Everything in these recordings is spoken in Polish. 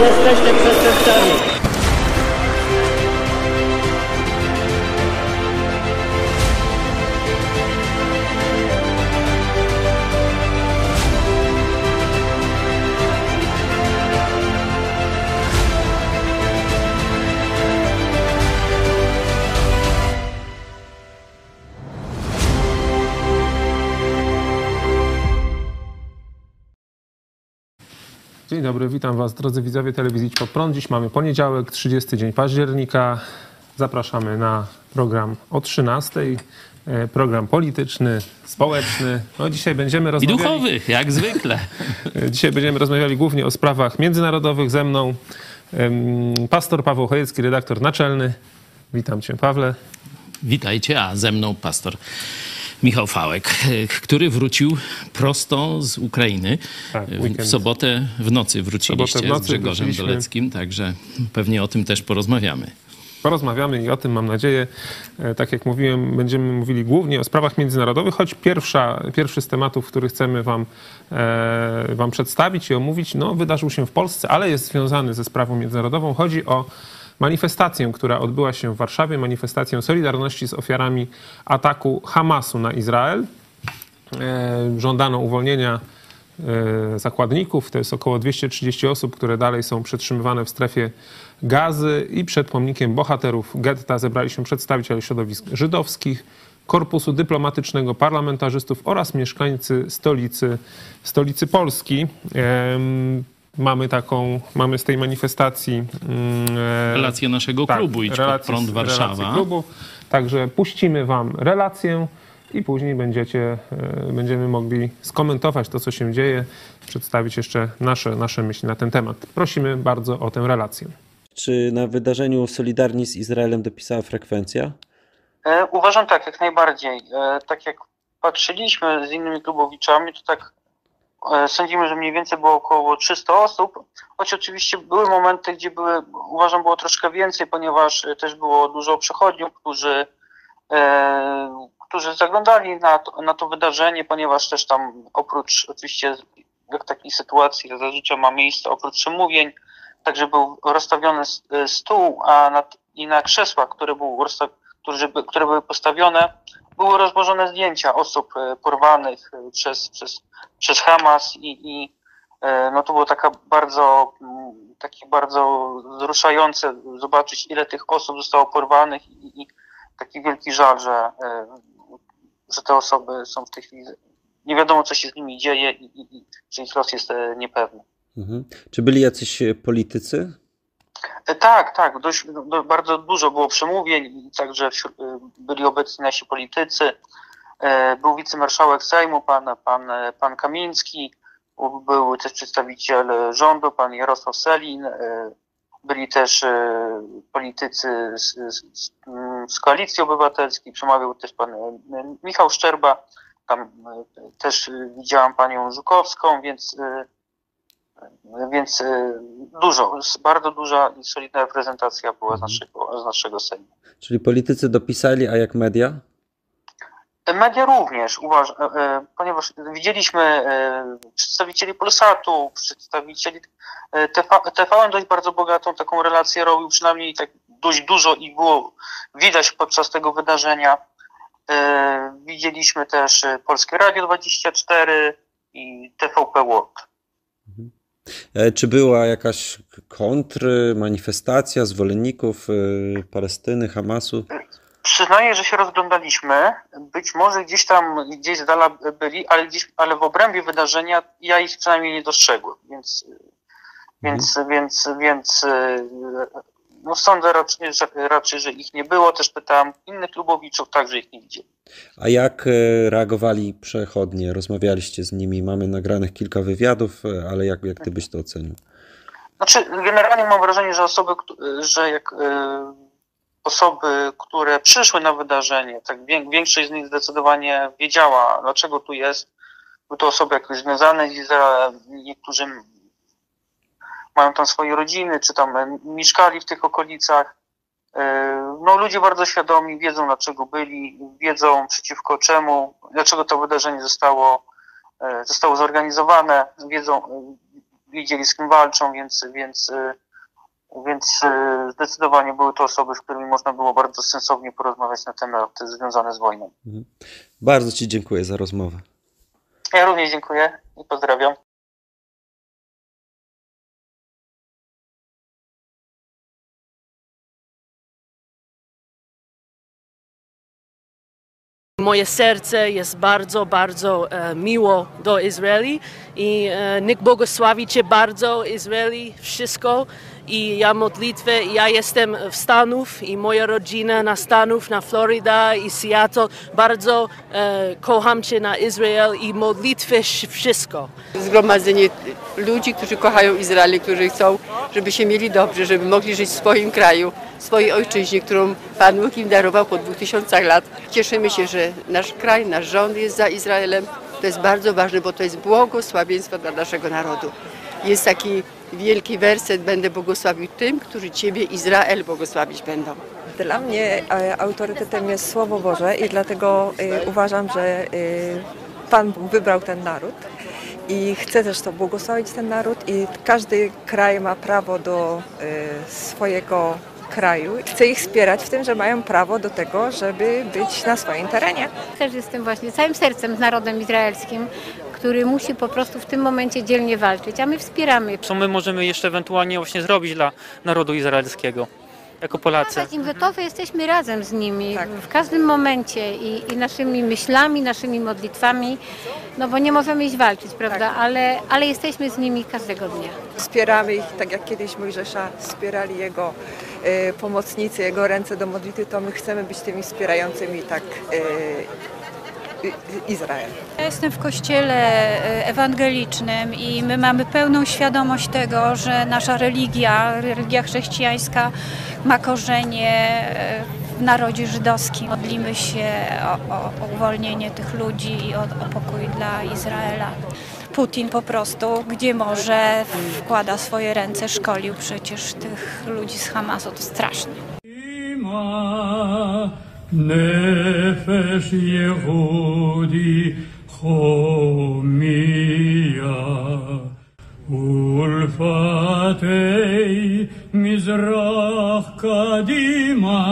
Jesteście przestępcami. Dzień dobry, witam Was drodzy widzowie Telewizji Idź Pod Prąd. Dziś mamy poniedziałek, 30 dzień października. Zapraszamy na program o 13:00. Program polityczny, społeczny. No, dzisiaj będziemy rozmawiali... I duchowych, jak zwykle. Dzisiaj będziemy rozmawiali głównie o sprawach międzynarodowych. Ze mną pastor Paweł Chojecki, redaktor naczelny. Witam Cię, Pawle. Witajcie, a ze mną pastor Michał Fałek, który wrócił prosto z Ukrainy. Tak, w sobotę w nocy wróciliście z Grzegorzem Doleckim, także pewnie o tym też porozmawiamy. Porozmawiamy i o tym, mam nadzieję, tak jak mówiłem, będziemy mówili głównie o sprawach międzynarodowych, choć pierwszy z tematów, który chcemy wam przedstawić i omówić, no, wydarzył się w Polsce, ale jest związany ze sprawą międzynarodową. Chodzi o manifestację, która odbyła się w Warszawie, manifestację solidarności z ofiarami ataku Hamasu na Izrael. Żądano uwolnienia zakładników, to jest około 230 osób, które dalej są przetrzymywane w strefie Gazy, i przed pomnikiem bohaterów getta zebrali się przedstawiciele środowisk żydowskich, korpusu dyplomatycznego, parlamentarzystów oraz mieszkańcy stolicy Polski. Mamy z tej manifestacji relację naszego klubu Idź Pod Prąd Warszawa. Klubu. Także puścimy Wam relację i później będziemy mogli skomentować to, co się dzieje, przedstawić jeszcze nasze myśli na ten temat. Prosimy bardzo o tę relację. Czy na wydarzeniu Solidarni z Izraelem dopisała frekwencja? Uważam tak, jak najbardziej. Tak jak patrzyliśmy z innymi klubowiczami, to tak sądzimy, że mniej więcej było około 300 osób, choć oczywiście były momenty, gdzie uważam było troszkę więcej, ponieważ też było dużo przechodniów, którzy zaglądali na to wydarzenie, ponieważ też tam oprócz oczywiście jak takiej sytuacji za życia ma miejsce, oprócz przemówień, także był rozstawiony stół, i na krzesłach, które były postawione, były rozłożone zdjęcia osób porwanych przez Hamas i no to było takie bardzo wzruszające zobaczyć, ile tych osób zostało porwanych, i taki wielki żal, że te osoby są w tej chwili, nie wiadomo, co się z nimi dzieje, i że ich los jest niepewny. Mhm. Czy byli jacyś politycy? Tak, bardzo dużo było przemówień, także byli obecni nasi politycy. Był wicemarszałek Sejmu, pan Kamiński, był też przedstawiciel rządu, pan Jarosław Selin, byli też politycy z Koalicji Obywatelskiej, przemawiał też pan Michał Szczerba, tam też widziałam panią Żukowską, więc dużo, bardzo duża i solidna reprezentacja była z naszego Sejmu. Czyli politycy dopisali, a jak media? Media również, ponieważ widzieliśmy przedstawicieli Polsatu, przedstawicieli TVN dość bardzo bogatą taką relację robił, przynajmniej tak dość dużo, i było widać podczas tego wydarzenia. Widzieliśmy też Polskie Radio 24 i TVP World. Czy była jakaś kontrmanifestacja zwolenników Palestyny, Hamasu? Przyznaję, że się rozglądaliśmy. Być może gdzieś z dala byli, ale w obrębie wydarzenia ja ich przynajmniej nie dostrzegłem. Więc no sądzę raczej, że ich nie było. Też pytałem innych klubowiczów, także ich nie widzieli. A jak reagowali przechodnie? Rozmawialiście z nimi? Mamy nagranych kilka wywiadów, ale jak ty byś to ocenił? Znaczy, generalnie mam wrażenie, że osoby, które przyszły na wydarzenie, tak większość z nich zdecydowanie wiedziała, dlaczego tu jest. Były to osoby jakoś związane z Izraelem, niektórzy mają tam swoje rodziny, czy tam mieszkali w tych okolicach. No, ludzie bardzo świadomi, wiedzą, dlaczego byli, wiedzą przeciwko czemu, dlaczego to wydarzenie zostało zorganizowane, wiedzą, widzieli, z kim walczą, więc zdecydowanie były to osoby, z którymi można było bardzo sensownie porozmawiać na tematy związane z wojną. Bardzo Ci dziękuję za rozmowę. Ja również dziękuję i pozdrawiam. Moje serce jest bardzo, bardzo miło do Izraeli i niech błogosławi Cię bardzo, Izraeli, wszystko. I ja modlitwę, ja jestem w Stanach i moja rodzina na Stanach, na Florida i Seattle. Bardzo kocham Cię na Izrael i modlitwę, wszystko. Zgromadzenie ludzi, którzy kochają Izrael, którzy chcą, żeby się mieli dobrze, żeby mogli żyć w swoim kraju, w swojej ojczyźnie, którą Pan Bóg im darował po 2000 lat. Cieszymy się, że nasz kraj, nasz rząd jest za Izraelem. To jest bardzo ważne, bo to jest błogosławieństwo dla naszego narodu. Jest taki wielki werset, będę błogosławił tym, którzy Ciebie, Izrael, błogosławić będą. Dla mnie autorytetem jest Słowo Boże i dlatego uważam, że Pan Bóg wybrał ten naród i chce też to błogosławić ten naród i każdy kraj ma prawo do swojego kraju. Chcę ich wspierać w tym, że mają prawo do tego, żeby być na swoim terenie. Też jestem właśnie całym sercem z narodem izraelskim, który musi po prostu w tym momencie dzielnie walczyć, a my wspieramy. Co my możemy jeszcze ewentualnie właśnie zrobić dla narodu izraelskiego, jako Polacy? Im, że to jesteśmy razem z nimi, tak, w każdym momencie i naszymi myślami, naszymi modlitwami, no bo nie możemy iść walczyć, prawda, tak, ale jesteśmy z nimi każdego dnia. Wspieramy ich, tak jak kiedyś Mojżesza wspierali jego pomocnicy, jego ręce do modlitwy, to my chcemy być tymi wspierającymi, tak, Izrael. Ja jestem w kościele ewangelicznym i my mamy pełną świadomość tego, że nasza religia chrześcijańska ma korzenie w narodzie żydowskim. Modlimy się o uwolnienie tych ludzi i o pokój dla Izraela. Putin po prostu, gdzie może, wkłada swoje ręce, szkolił przecież tych ludzi z Hamasu, to straszne. נפש יהודי חומיה ולפתי מזרח קדימה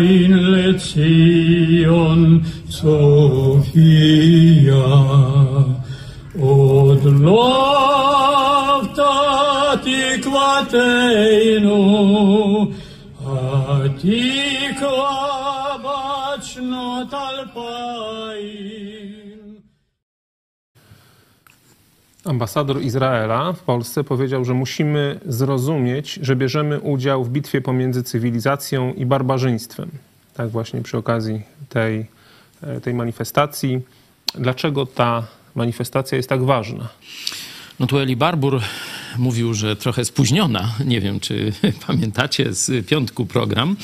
עין לציון צופיה עוד לא עבדה תקוותנו Tikwa bachnot alpaim. Ambasador Izraela w Polsce powiedział, że musimy zrozumieć, że bierzemy udział w bitwie pomiędzy cywilizacją i barbarzyństwem. Tak właśnie przy okazji tej manifestacji. Dlaczego ta manifestacja jest tak ważna? No tu Eli Barbur mówił, że trochę spóźniona. Nie wiem, czy pamiętacie z piątku program.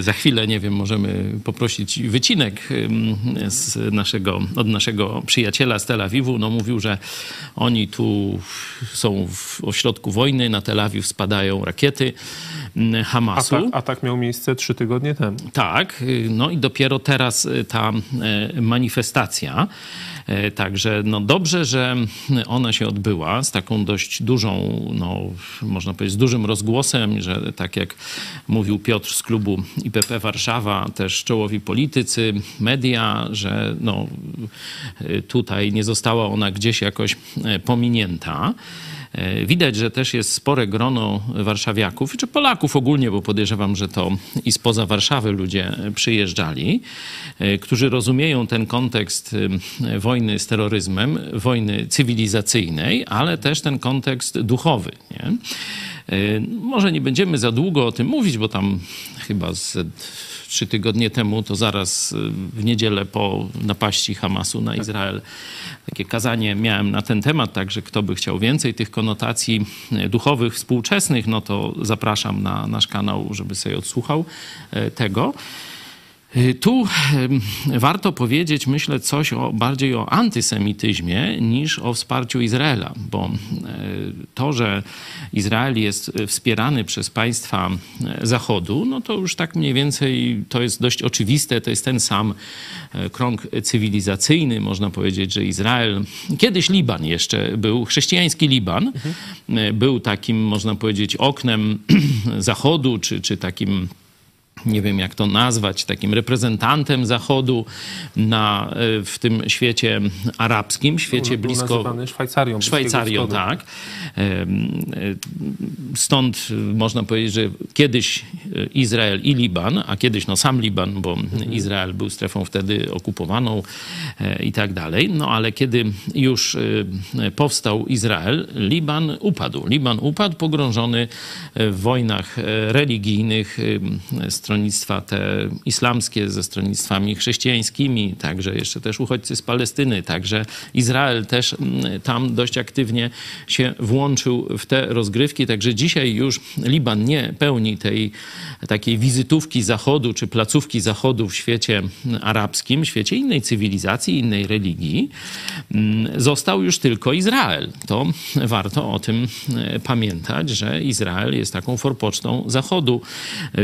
Za chwilę, nie wiem, możemy poprosić wycinek od naszego przyjaciela z Tel Awiwu. No mówił, że oni tu są w ośrodku wojny, na Tel Awiw spadają rakiety Hamasu. Atak miał miejsce 3 tygodnie temu. Tak, no i dopiero teraz ta manifestacja. Także no dobrze, że ona się odbyła z taką dość dużą, no można powiedzieć z dużym rozgłosem, że tak jak mówił Piotr z klubu IPP Warszawa, też czołowi politycy, media, że no tutaj nie została ona gdzieś jakoś pominięta. Widać, że też jest spore grono warszawiaków, czy Polaków ogólnie, bo podejrzewam, że to i spoza Warszawy ludzie przyjeżdżali, którzy rozumieją ten kontekst wojny z terroryzmem, wojny cywilizacyjnej, ale też ten kontekst duchowy, nie? Może nie będziemy za długo o tym mówić, bo tam chyba 3 tygodnie temu, to zaraz w niedzielę po napaści Hamasu na Izrael, takie kazanie miałem na ten temat, także kto by chciał więcej tych konotacji duchowych, współczesnych, no to zapraszam na nasz kanał, żeby sobie odsłuchał tego. Tu warto powiedzieć, myślę, coś bardziej o antysemityzmie niż o wsparciu Izraela, bo to, że Izrael jest wspierany przez państwa Zachodu, no to już tak mniej więcej to jest dość oczywiste, to jest ten sam krąg cywilizacyjny, można powiedzieć, że Izrael, kiedyś Liban jeszcze był, chrześcijański Liban, był takim, można powiedzieć, oknem Zachodu, czy takim, nie wiem jak to nazwać, takim reprezentantem Zachodu w tym świecie arabskim, świecie blisko... Był nazywany Szwajcarią. Szwajcarią, tak. Stąd można powiedzieć, że kiedyś Izrael i Liban, a kiedyś no sam Liban, bo Izrael był strefą wtedy okupowaną i tak dalej, no ale kiedy już powstał Izrael, Liban upadł. Liban upadł, pogrążony w wojnach religijnych, stronnictwa te islamskie ze stronnictwami chrześcijańskimi, także jeszcze też uchodźcy z Palestyny, także Izrael też tam dość aktywnie się włączył w te rozgrywki, także dzisiaj już Liban nie pełni tej takiej wizytówki Zachodu, czy placówki Zachodu w świecie arabskim, w świecie innej cywilizacji, innej religii. Został już tylko Izrael. To warto o tym pamiętać, że Izrael jest taką forpocztą Zachodu.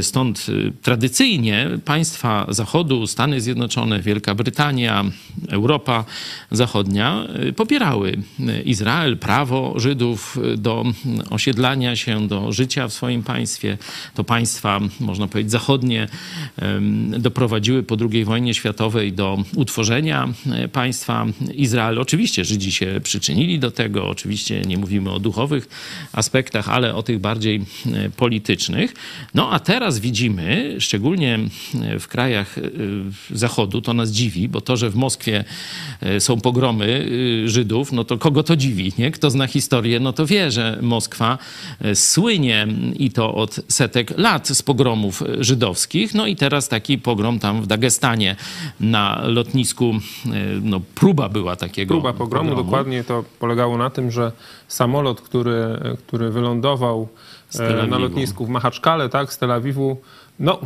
Stąd tradycyjnie państwa Zachodu, Stany Zjednoczone, Wielka Brytania, Europa Zachodnia popierały Izrael, prawo Żydów do osiedlania się, do życia w swoim państwie. To państwa, można powiedzieć, zachodnie doprowadziły po II wojnie światowej do utworzenia państwa Izrael. Oczywiście Żydzi się przyczynili do tego, oczywiście nie mówimy o duchowych aspektach, ale o tych bardziej politycznych. No a teraz widzimy, szczególnie w krajach Zachodu, to nas dziwi, bo to, że w Moskwie są pogromy Żydów, no to kogo to dziwi, nie? Kto zna historię, no to wie, że Moskwa słynie i to od setek lat z pogromów żydowskich. No i teraz taki pogrom tam w Dagestanie na lotnisku, no próba była takiego. Próba pogromu. Dokładnie to polegało na tym, że samolot, który wylądował na lotnisku w Machaczkale, tak, z Tel Awiwu, no,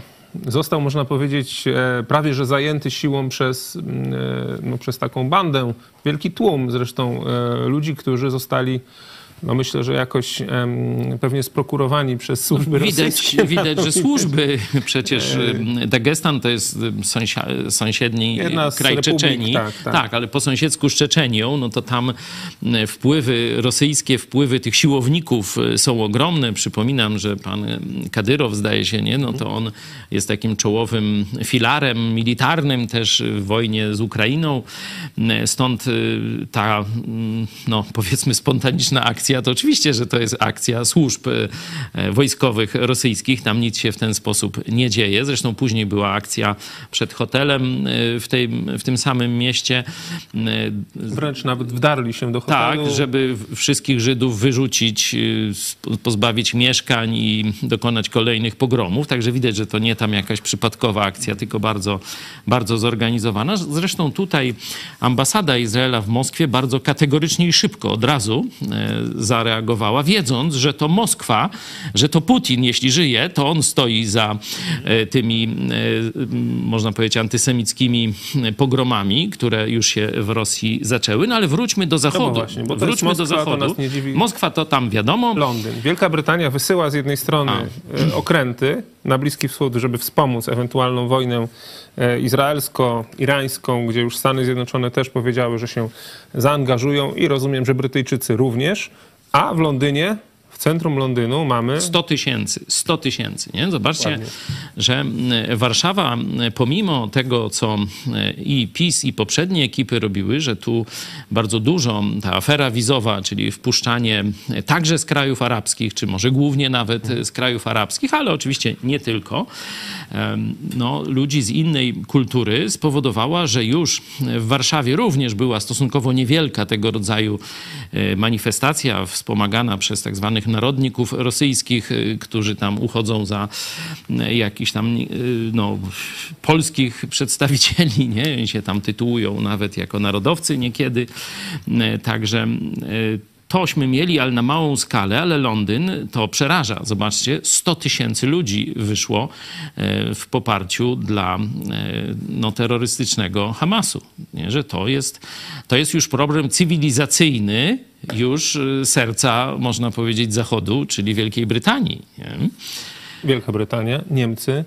został, można powiedzieć, prawie że zajęty siłą przez taką bandę, wielki tłum zresztą ludzi, którzy zostali, no myślę, że jakoś pewnie sprokurowani przez służby rosyjskie. Widać, że służby, przecież Dagestan to jest sąsiedni kraj Czeczenii. Tak, ale po sąsiedzku z Czeczenią, no to tam wpływy rosyjskie, wpływy tych siłowników są ogromne. Przypominam, że pan Kadyrow, zdaje się, nie? No to on jest takim czołowym filarem militarnym też w wojnie z Ukrainą. Stąd ta, no powiedzmy, spontaniczna akcja, to oczywiście, że to jest akcja służb wojskowych rosyjskich. Tam nic się w ten sposób nie dzieje. Zresztą później była akcja przed hotelem w tym samym mieście. Wręcz nawet wdarli się do hotelu. Tak, żeby wszystkich Żydów wyrzucić, pozbawić mieszkań i dokonać kolejnych pogromów. Także widać, że to nie tam jakaś przypadkowa akcja, tylko bardzo, bardzo zorganizowana. Zresztą tutaj ambasada Izraela w Moskwie bardzo kategorycznie i szybko od razu zareagowała, wiedząc, że to Moskwa, że to Putin, jeśli żyje, to on stoi za tymi, można powiedzieć, antysemickimi pogromami, które już się w Rosji zaczęły. No ale wróćmy do Zachodu. No właśnie, bo wróćmy Moskwa, do Zachodu. To nas nie dziwi. Moskwa to tam wiadomo. Londyn. Wielka Brytania wysyła z jednej strony okręty na Bliski Wschód, żeby wspomóc ewentualną wojnę izraelsko-irańską, gdzie już Stany Zjednoczone też powiedziały, że się zaangażują i rozumiem, że Brytyjczycy również, a w Londynie, w centrum Londynu mamy... 100 tysięcy, nie? Zobaczcie, dokładnie, że Warszawa, pomimo tego, co i PiS, i poprzednie ekipy robiły, że tu bardzo dużo, ta afera wizowa, czyli wpuszczanie także z krajów arabskich, czy może głównie nawet z krajów arabskich, ale oczywiście nie tylko, no, ludzi z innej kultury spowodowała, że już w Warszawie również była stosunkowo niewielka tego rodzaju manifestacja wspomagana przez tak zwanych narodników rosyjskich, którzy tam uchodzą za jakichś tam, no, polskich przedstawicieli, nie? Oni się tam tytułują nawet jako narodowcy niekiedy. Także tośmy mieli, ale na małą skalę, ale Londyn to przeraża. Zobaczcie, 100 tysięcy ludzi wyszło w poparciu dla terrorystycznego Hamasu. Nie, że to jest już problem cywilizacyjny, już serca, można powiedzieć, Zachodu, czyli Wielkiej Brytanii. Nie? Wielka Brytania, Niemcy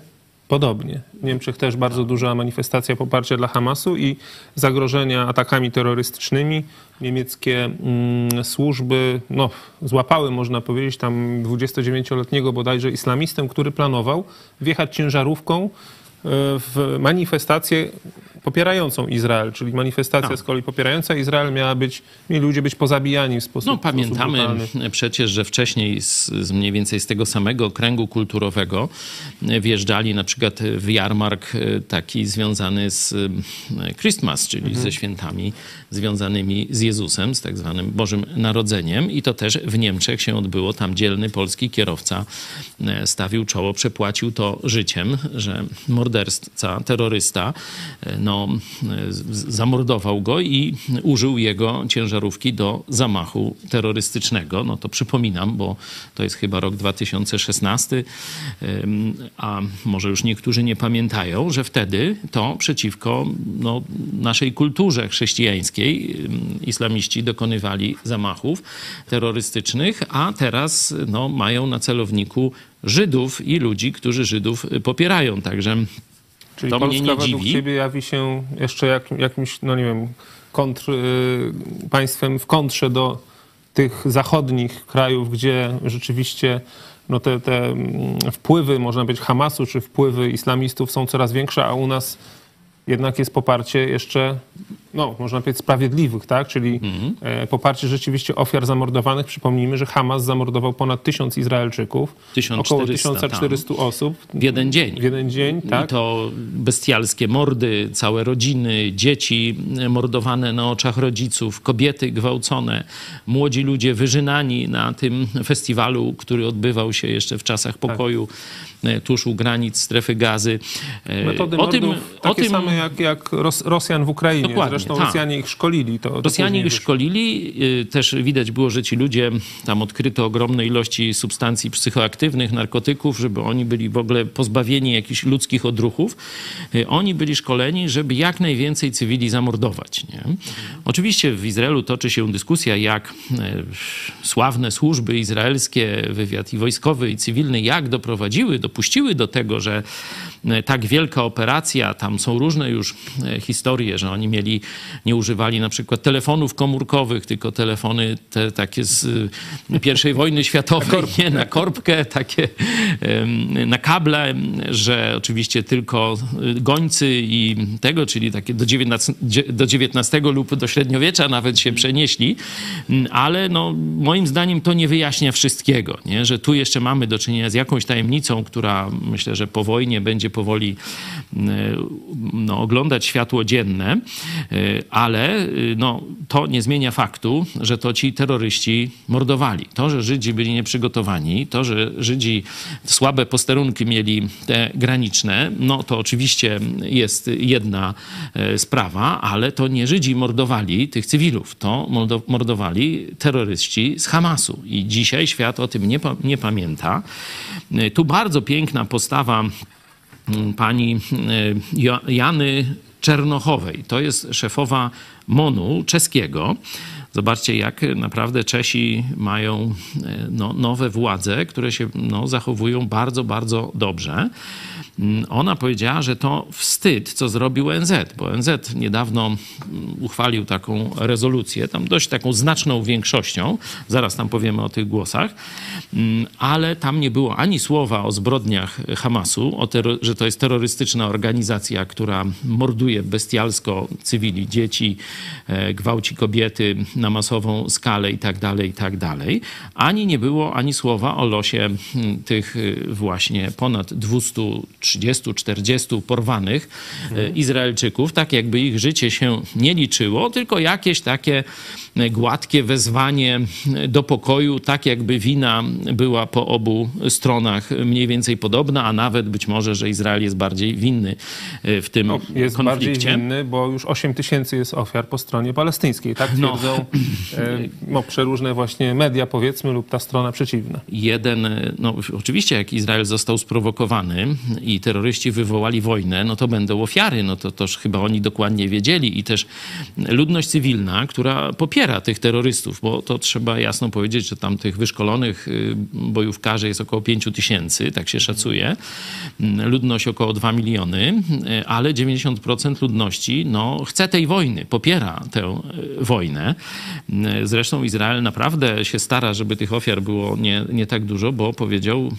podobnie. W Niemczech też bardzo duża manifestacja poparcia dla Hamasu i zagrożenia atakami terrorystycznymi. Niemieckie służby złapały, można powiedzieć, tam 29-letniego bodajże islamistę, który planował wjechać ciężarówką w manifestację popierającą Izrael, czyli manifestacja z kolei popierająca Izrael mieli ludzie być pozabijani w sposób pamiętamy brutalny. Przecież, że wcześniej mniej więcej z tego samego kręgu kulturowego wjeżdżali na przykład w jarmark taki związany z Christmas, czyli ze świętami związanymi z Jezusem, z tak zwanym Bożym Narodzeniem, i to też w Niemczech się odbyło. Tam dzielny polski kierowca stawił czoło, przepłacił to życiem, że morderca, terrorysta, zamordował go i użył jego ciężarówki do zamachu terrorystycznego. No to przypominam, bo to jest chyba rok 2016, a może już niektórzy nie pamiętają, że wtedy to przeciwko naszej kulturze chrześcijańskiej islamiści dokonywali zamachów terrorystycznych, a teraz mają na celowniku Żydów i ludzi, którzy Żydów popierają. Także czyli to Polska mnie nie według dziwi. Ciebie jawi się jeszcze jakimś, państwem w kontrze do tych zachodnich krajów, gdzie rzeczywiście te wpływy, można powiedzieć, Hamasu czy wpływy islamistów są coraz większe, a u nas jednak jest poparcie jeszcze, można powiedzieć, sprawiedliwych, tak? Czyli poparcie rzeczywiście ofiar zamordowanych. Przypomnijmy, że Hamas zamordował ponad 1000 Izraelczyków, 1400, około 1400 osób. W jeden dzień, tak? I to bestialskie mordy, całe rodziny, dzieci mordowane na oczach rodziców, kobiety gwałcone, młodzi ludzie wyrzynani na tym festiwalu, który odbywał się jeszcze w czasach pokoju, tak, tuż u granic strefy Gazy. Metody mordów takie same jak Rosjan w Ukrainie. Dokładnie. Zresztą Rosjanie ich szkolili. Rosjanie ich szkolili. Też widać było, że ci ludzie, tam odkryto ogromne ilości substancji psychoaktywnych, narkotyków, żeby oni byli w ogóle pozbawieni jakichś ludzkich odruchów. Oni byli szkoleni, żeby jak najwięcej cywili zamordować. Nie? Oczywiście w Izraelu toczy się dyskusja, jak sławne służby izraelskie, wywiad i wojskowy, i cywilny, jak dopuściły do tego, że tak wielka operacja, tam są różne już historie, że oni nie używali na przykład telefonów komórkowych, tylko telefony takie z I wojny światowej, na korbkę, takie na kable, że oczywiście tylko gońcy i tego, czyli takie do XIX lub do średniowiecza nawet się przenieśli, ale moim zdaniem to nie wyjaśnia wszystkiego, nie? Że tu jeszcze mamy do czynienia z jakąś tajemnicą, która myślę, że po wojnie będzie powoli oglądać światło dzienne, ale to nie zmienia faktu, że to ci terroryści mordowali. To, że Żydzi byli nieprzygotowani, to, że Żydzi słabe posterunki mieli te graniczne, to oczywiście jest jedna sprawa, ale to nie Żydzi mordowali tych cywilów, to mordowali terroryści z Hamasu. I dzisiaj świat o tym nie pamięta. Tu bardzo piękna postawa pani Jany Czernochowej. To jest szefowa MON-u czeskiego. Zobaczcie, jak naprawdę Czesi mają nowe władze, które się zachowują bardzo, bardzo dobrze. Ona powiedziała, że to wstyd, co zrobił ONZ, bo ONZ niedawno uchwalił taką rezolucję, tam dość taką znaczną większością, zaraz tam powiemy o tych głosach, ale tam nie było ani słowa o zbrodniach Hamasu, że to jest terrorystyczna organizacja, która morduje bestialsko cywili, dzieci, gwałci kobiety na masową skalę itd. Ani nie było ani słowa o losie tych właśnie ponad 230-40 porwanych Izraelczyków, tak jakby ich życie się nie liczyło, tylko jakieś takie gładkie wezwanie do pokoju, tak jakby wina była po obu stronach mniej więcej podobna, a nawet być może, że Izrael jest bardziej winny w tym konflikcie. Jest bardziej winny, bo już 8 tysięcy jest ofiar po stronie palestyńskiej. Tak twierdzą przeróżne właśnie media, powiedzmy, lub ta strona przeciwna. Oczywiście jak Izrael został sprowokowany i terroryści wywołali wojnę, no to będą ofiary. No to toż chyba oni dokładnie wiedzieli. I też ludność cywilna, która popiera tych terrorystów, bo to trzeba jasno powiedzieć, że tam tych wyszkolonych bojówkarzy jest około 5 tysięcy, tak się szacuje. Ludność około 2 miliony, ale 90% ludności chce tej wojny, popiera tę wojnę. Zresztą Izrael naprawdę się stara, żeby tych ofiar było nie tak dużo, bo powiedział,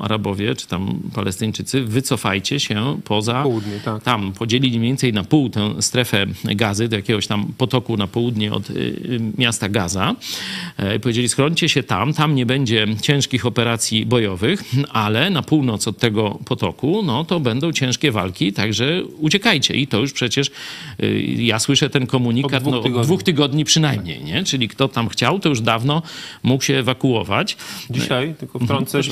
Arabowie czy tam Palestyńczycy, wycofajcie się poza południe, tak. Tam podzielili mniej więcej na pół tę strefę Gazy, do jakiegoś tam potoku na południe od miasta Gaza. Powiedzieli, schrońcie się tam nie będzie ciężkich operacji bojowych, ale na północ od tego potoku, to będą ciężkie walki, także uciekajcie. I to już przecież, ja słyszę ten komunikat od 2 tygodni przynajmniej, nie? Czyli kto tam chciał, to już dawno mógł się ewakuować. Dzisiaj, tylko wtrącę się,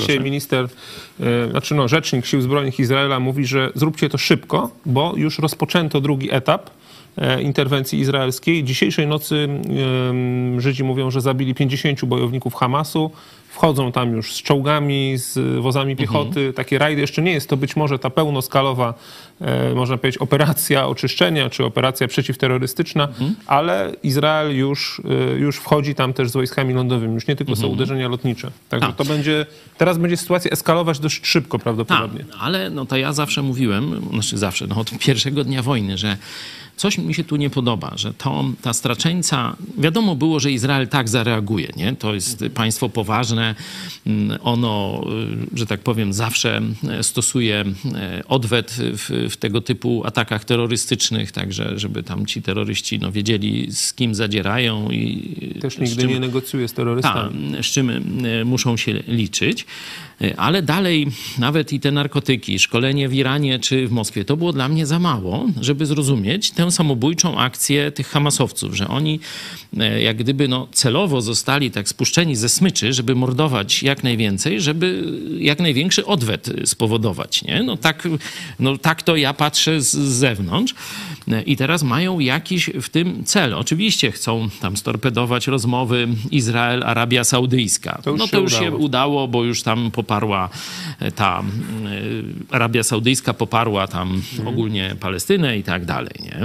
rzecznik Sił Zbrojnych Izraela mówi, że zróbcie to szybko, bo już rozpoczęto drugi etap interwencji izraelskiej. Dzisiejszej nocy Żydzi mówią, że zabili 50 bojowników Hamasu. Wchodzą tam już z czołgami, z wozami piechoty. Takie rajdy jeszcze nie jest. To być może ta pełnoskalowa, można powiedzieć, operacja oczyszczenia czy operacja przeciwterrorystyczna, ale Izrael już wchodzi tam też z wojskami lądowymi. Już nie tylko są uderzenia lotnicze. Także to będzie, teraz będzie sytuacja eskalować dość szybko prawdopodobnie. Ale to ja zawsze mówiłem, od pierwszego dnia wojny, że coś mi się tu nie podoba, że ta straceńca... Wiadomo było, że Izrael tak zareaguje, nie? To jest państwo poważne. Ono, że tak powiem, zawsze stosuje odwet w tego typu atakach terrorystycznych, także żeby tam ci terroryści wiedzieli, z kim zadzierają i... Też nigdy nie negocjuje z terrorystami. Z czym muszą się liczyć. Ale dalej nawet i te narkotyki, szkolenie w Iranie czy w Moskwie, to było dla mnie za mało, żeby zrozumieć tę samobójczą akcję tych hamasowców, że oni jak gdyby celowo zostali tak spuszczeni ze smyczy, żeby mordować jak najwięcej, żeby jak największy odwet spowodować. Nie? Tak to ja patrzę z zewnątrz i teraz mają jakiś w tym cel. Oczywiście chcą tam storpedować rozmowy Izrael-Arabia Saudyjska. To już się udało, bo już tam poparła Arabia Saudyjska poparła tam ogólnie Palestynę i tak dalej, nie?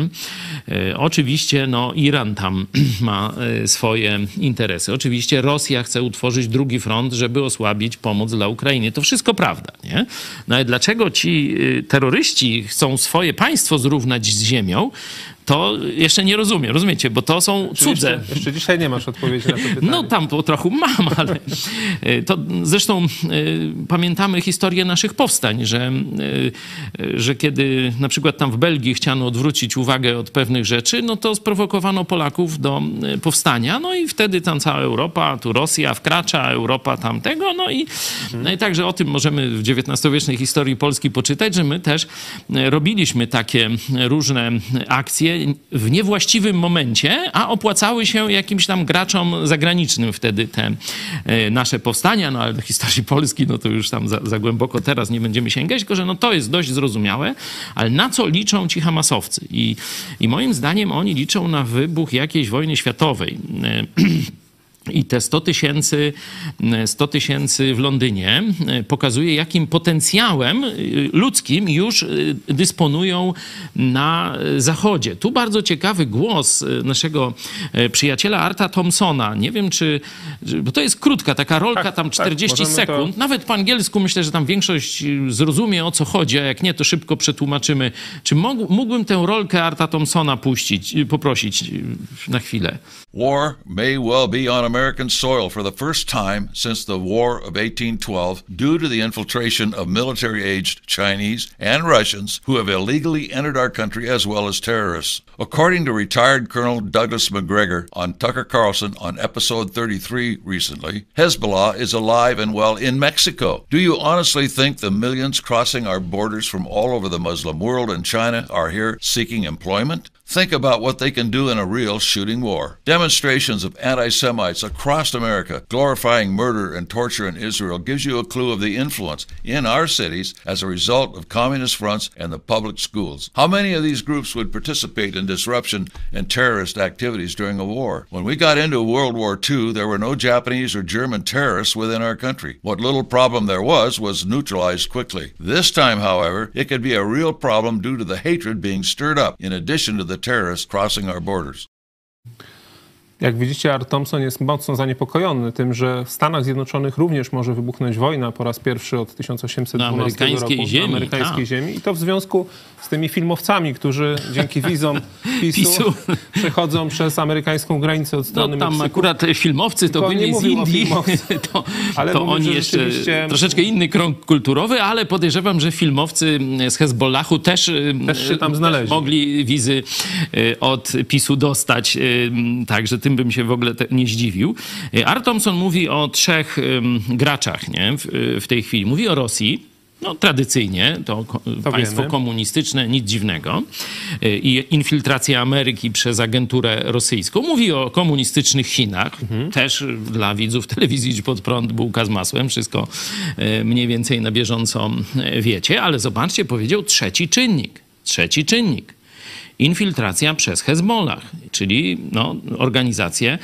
Oczywiście Iran tam ma swoje interesy. Oczywiście Rosja chce utworzyć drugi front, żeby osłabić pomoc dla Ukrainy. To wszystko prawda, nie? No ale dlaczego ci terroryści chcą swoje państwo zrównać z ziemią? To jeszcze nie rozumiem, rozumiecie, bo to są cudze. Jeszcze dzisiaj nie masz odpowiedzi na to pytanie. Tam po trochu mam, ale to zresztą pamiętamy historię naszych powstań, że kiedy na przykład tam w Belgii chciano odwrócić uwagę od pewnych rzeczy, to sprowokowano Polaków do powstania, i wtedy tam cała Europa, tu Rosja wkracza, Europa tamtego, i także o tym możemy w XIX-wiecznej historii Polski poczytać, że my też robiliśmy takie różne akcje, w niewłaściwym momencie, a opłacały się jakimś tam graczom zagranicznym wtedy te nasze powstania, ale do historii Polski to już tam za głęboko teraz nie będziemy sięgać, tylko że to jest dość zrozumiałe, ale na co liczą ci hamasowcy? I moim zdaniem oni liczą na wybuch jakiejś wojny światowej. I te 100 tysięcy w Londynie pokazuje, jakim potencjałem ludzkim już dysponują na Zachodzie. Tu bardzo ciekawy głos naszego przyjaciela Arta Thompsona. Nie wiem, bo to jest krótka taka rolka, tam 40 sekund. Nawet po angielsku myślę, że tam większość zrozumie, o co chodzi, a jak nie, to szybko przetłumaczymy. Czy mógłbym tę rolkę Arta Thompsona poprosić na chwilę? War may well be on American soil for the first time since the War of 1812 due to the infiltration of military-aged Chinese and Russians who have illegally entered our country as well as terrorists. According to retired Colonel Douglas McGregor on Tucker Carlson on episode 33 recently, Hezbollah is alive and well in Mexico. Do you honestly think the millions crossing our borders from all over the Muslim world and China are here seeking employment? Think about what they can do in a real shooting war. Demonstrations of anti-Semites across America glorifying murder and torture in Israel gives you a clue of the influence in our cities as a result of communist fronts and the public schools. How many of these groups would participate in disruption and terrorist activities during a war? When we got into World War II, there were no Japanese or German terrorists within our country. What little problem there was neutralized quickly. This time, however, it could be a real problem due to the hatred being stirred up, in addition to the terrorists crossing our borders. Jak widzicie, Art Thompson jest mocno zaniepokojony tym, że w Stanach Zjednoczonych również może wybuchnąć wojna po raz pierwszy od 1812 roku na amerykańskiej ziemi. I to w związku z tymi filmowcami, którzy dzięki wizom PiS-u przechodzą przez amerykańską granicę od strony Meksyku. Tam akurat filmowcy to byli z Indii, to oni jeszcze rzeczywiście... troszeczkę inny krąg kulturowy, ale podejrzewam, że filmowcy z Hezbollahu też się tam znaleźli. Mogli wizy od PiS-u dostać, także tym bym się w ogóle nie zdziwił. Art Thompson mówi o trzech graczach, nie? W tej chwili. Mówi o Rosji. No, tradycyjnie, to państwo komunistyczne, nic dziwnego. I infiltracja Ameryki przez agenturę rosyjską. Mówi o komunistycznych Chinach. Też dla widzów telewizji Idź Pod Prąd bułka z masłem. Wszystko mniej więcej na bieżąco wiecie. Ale zobaczcie, powiedział trzeci czynnik. Trzeci czynnik. Infiltracja przez Hezbollah, czyli no, organizacje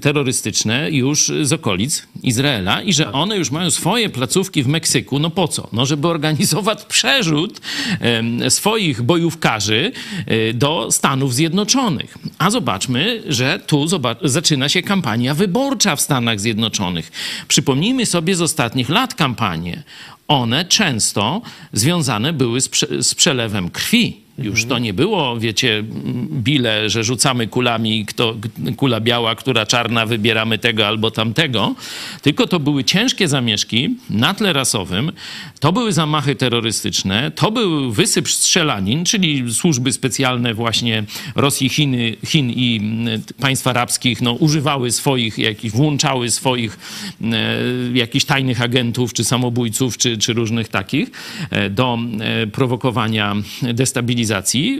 terrorystyczne już z okolic Izraela, i że one już mają swoje placówki w Meksyku. No po co? No żeby organizować przerzut swoich bojówkarzy do Stanów Zjednoczonych. A zobaczmy, że tu zaczyna się kampania wyborcza w Stanach Zjednoczonych. Przypomnijmy sobie z ostatnich lat kampanię. One często związane były z przelewem krwi. Już to nie było, wiecie, bile, że rzucamy kulami, kula biała, która czarna, wybieramy tego albo tamtego. Tylko to były ciężkie zamieszki na tle rasowym, to były zamachy terrorystyczne, to był wysyp strzelanin, czyli służby specjalne właśnie Rosji, Chin i państw arabskich no, używały swoich, włączały swoich jakichś tajnych agentów, czy samobójców, czy różnych takich do prowokowania destabilizacji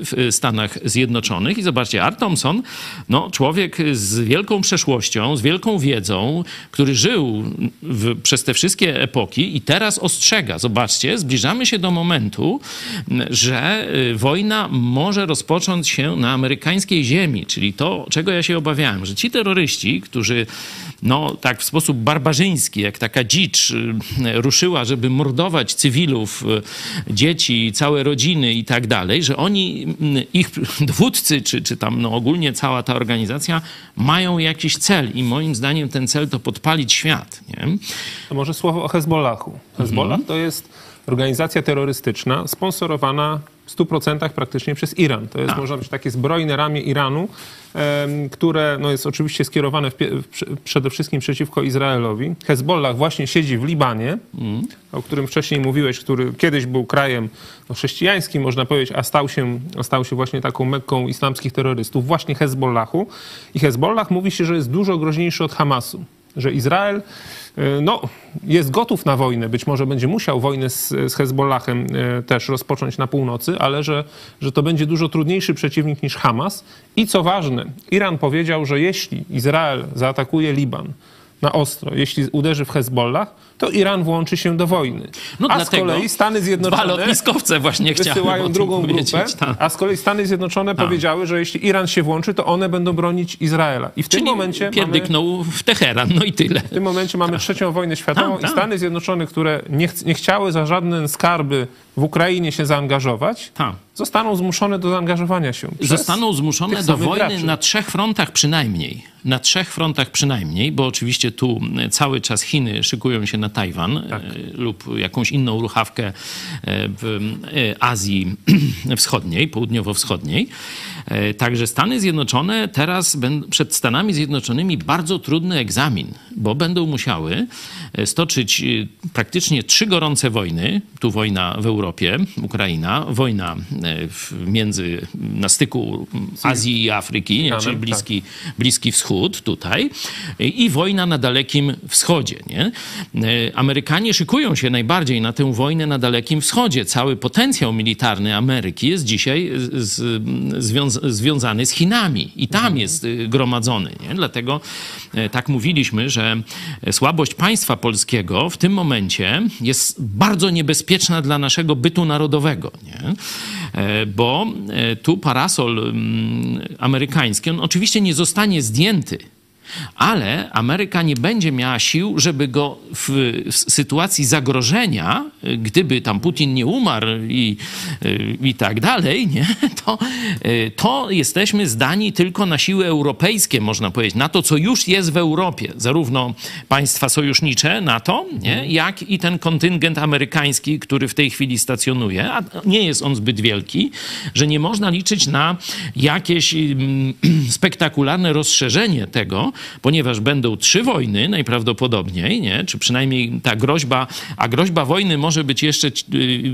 w Stanach Zjednoczonych. I zobaczcie, Art Thompson, no, człowiek z wielką przeszłością, z wielką wiedzą, który żył przez te wszystkie epoki i teraz ostrzega. Zobaczcie, zbliżamy się do momentu, że wojna może rozpocząć się na amerykańskiej ziemi, czyli to, czego ja się obawiałem, że ci terroryści, którzy no, tak w sposób barbarzyński, jak taka dzicz ruszyła, żeby mordować cywilów, dzieci, całe rodziny i tak dalej, że oni, ich dowódcy, czy tam no ogólnie cała ta organizacja mają jakiś cel i moim zdaniem ten cel to podpalić świat. Nie? To może słowo o Hezbollahu. Hezbollah to jest organizacja terrorystyczna sponsorowana w 100% praktycznie przez Iran. To jest, można być takie zbrojne ramię Iranu, które no, jest oczywiście skierowane przede wszystkim przeciwko Izraelowi. Hezbollah właśnie siedzi w Libanie, o którym wcześniej mówiłeś, który kiedyś był krajem no, chrześcijańskim, można powiedzieć, a stał się właśnie taką mekką islamskich terrorystów, właśnie Hezbollahu. I Hezbollah mówi się, że jest dużo groźniejszy od Hamasu, że Izrael no, jest gotów na wojnę, być może będzie musiał wojnę z Hezbollahem też rozpocząć na północy, ale że to będzie dużo trudniejszy przeciwnik niż Hamas. I co ważne, Iran powiedział, że jeśli Izrael zaatakuje Liban na ostro, jeśli uderzy w Hezbollah, to Iran włączy się do wojny. No a z kolei Stany Zjednoczone właśnie wysyłają drugą grupę, a z kolei Stany Zjednoczone powiedziały, że jeśli Iran się włączy, to one będą bronić Izraela. I w tym momencie pierdyknął w Teheran, no i tyle. W tym momencie mamy trzecią wojnę światową i Stany Zjednoczone, które nie chciały za żadne skarby w Ukrainie się zaangażować, zostaną zmuszone do zaangażowania się. Zostaną zmuszone do wojny na trzech frontach przynajmniej. Na trzech frontach przynajmniej, bo oczywiście tu cały czas Chiny szykują się na Tajwan lub jakąś inną ruchawkę w Azji Wschodniej, Południowo-Wschodniej. Także Stany Zjednoczone teraz przed Stanami Zjednoczonymi bardzo trudny egzamin, bo będą musiały stoczyć praktycznie trzy gorące wojny. Tu wojna w Europie, Ukraina, wojna na styku Azji i Afryki, nie? Czyli Bliski Wschód tutaj i wojna na Dalekim Wschodzie. Nie? Amerykanie szykują się najbardziej na tę wojnę na Dalekim Wschodzie. Cały potencjał militarny Ameryki jest dzisiaj związany z Chinami i tam jest gromadzony. Nie? Dlatego tak mówiliśmy, że słabość państwa polskiego w tym momencie jest bardzo niebezpieczna dla naszego bytu narodowego. Nie? Bo tu parasol amerykański, on oczywiście nie zostanie zdjęty, ale Ameryka nie będzie miała sił, żeby go w sytuacji zagrożenia, gdyby tam Putin nie umarł i tak dalej, nie? To jesteśmy zdani tylko na siły europejskie, można powiedzieć, na to, co już jest w Europie. Zarówno państwa sojusznicze NATO, nie? Jak i ten kontyngent amerykański, który w tej chwili stacjonuje, a nie jest on zbyt wielki, że nie można liczyć na jakieś spektakularne rozszerzenie tego, ponieważ będą 3 wojny najprawdopodobniej, nie? Czy przynajmniej ta groźba, a groźba wojny może być jeszcze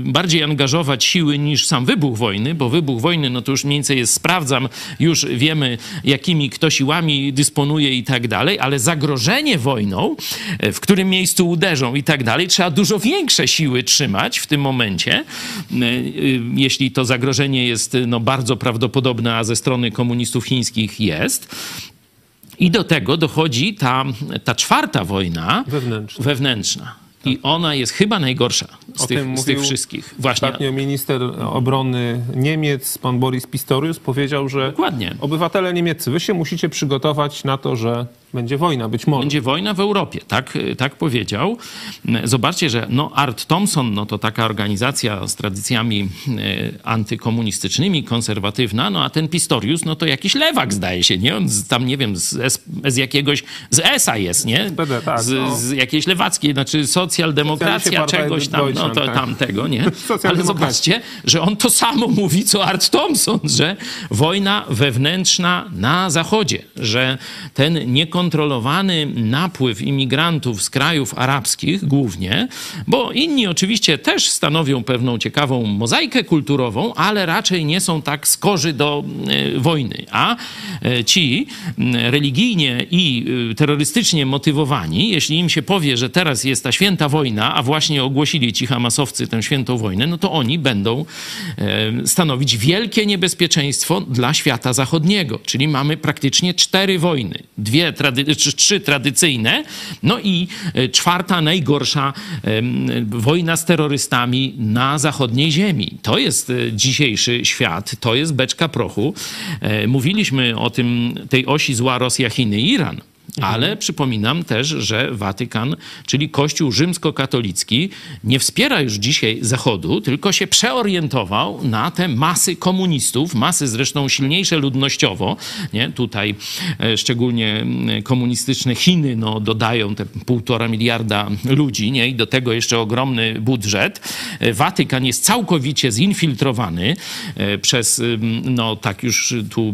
bardziej angażować siły niż sam wybuch wojny, bo wybuch wojny, no to już mniej więcej jest, sprawdzam, już wiemy, jakimi kto siłami dysponuje i tak dalej, ale zagrożenie wojną, w którym miejscu uderzą i tak dalej, trzeba dużo większe siły trzymać w tym momencie, jeśli to zagrożenie jest no, bardzo prawdopodobne, a ze strony komunistów chińskich jest. I do tego dochodzi ta 4. wojna wewnętrzna. I ona jest chyba najgorsza z tych wszystkich. Właśnie. Ostatnio minister obrony Niemiec, pan Boris Pistorius, powiedział, że dokładnie. Obywatele niemieccy, wy się musicie przygotować na to, że będzie wojna, być może. Będzie wojna w Europie, tak powiedział. Zobaczcie, że no Art Thomson, no to taka organizacja z tradycjami antykomunistycznymi, konserwatywna, no a ten Pistorius, no to jakiś lewak zdaje się, nie? On tam, nie wiem, z ESA jest, nie? SPD, tak, z jakiejś lewackiej, znaczy socjaldemokracja czegoś tam, Deutschland, no to tak. Tamtego, nie? Ale zobaczcie, że on to samo mówi, co Art Thomson, że wojna wewnętrzna na Zachodzie, że ten niekontrolowany napływ imigrantów z krajów arabskich głównie, bo inni oczywiście też stanowią pewną ciekawą mozaikę kulturową, ale raczej nie są tak skorzy do wojny. A ci religijnie i terrorystycznie motywowani, jeśli im się powie, że teraz jest ta święta wojna, a właśnie ogłosili ci hamasowcy tę świętą wojnę, no to oni będą stanowić wielkie niebezpieczeństwo dla świata zachodniego. Czyli mamy praktycznie 4 wojny. 3 tradycyjne, no i 4. najgorsza wojna z terrorystami na zachodniej ziemi. To jest dzisiejszy świat, to jest beczka prochu. Mówiliśmy o tej osi zła Rosja-Chiny-Iran. Ale przypominam też, że Watykan, czyli Kościół rzymskokatolicki, nie wspiera już dzisiaj Zachodu, tylko się przeorientował na te masy komunistów, masy zresztą silniejsze ludnościowo. Nie? Tutaj szczególnie komunistyczne Chiny no, dodają te 1,5 miliarda ludzi, nie? I do tego jeszcze ogromny budżet. Watykan jest całkowicie zinfiltrowany przez, no tak już tu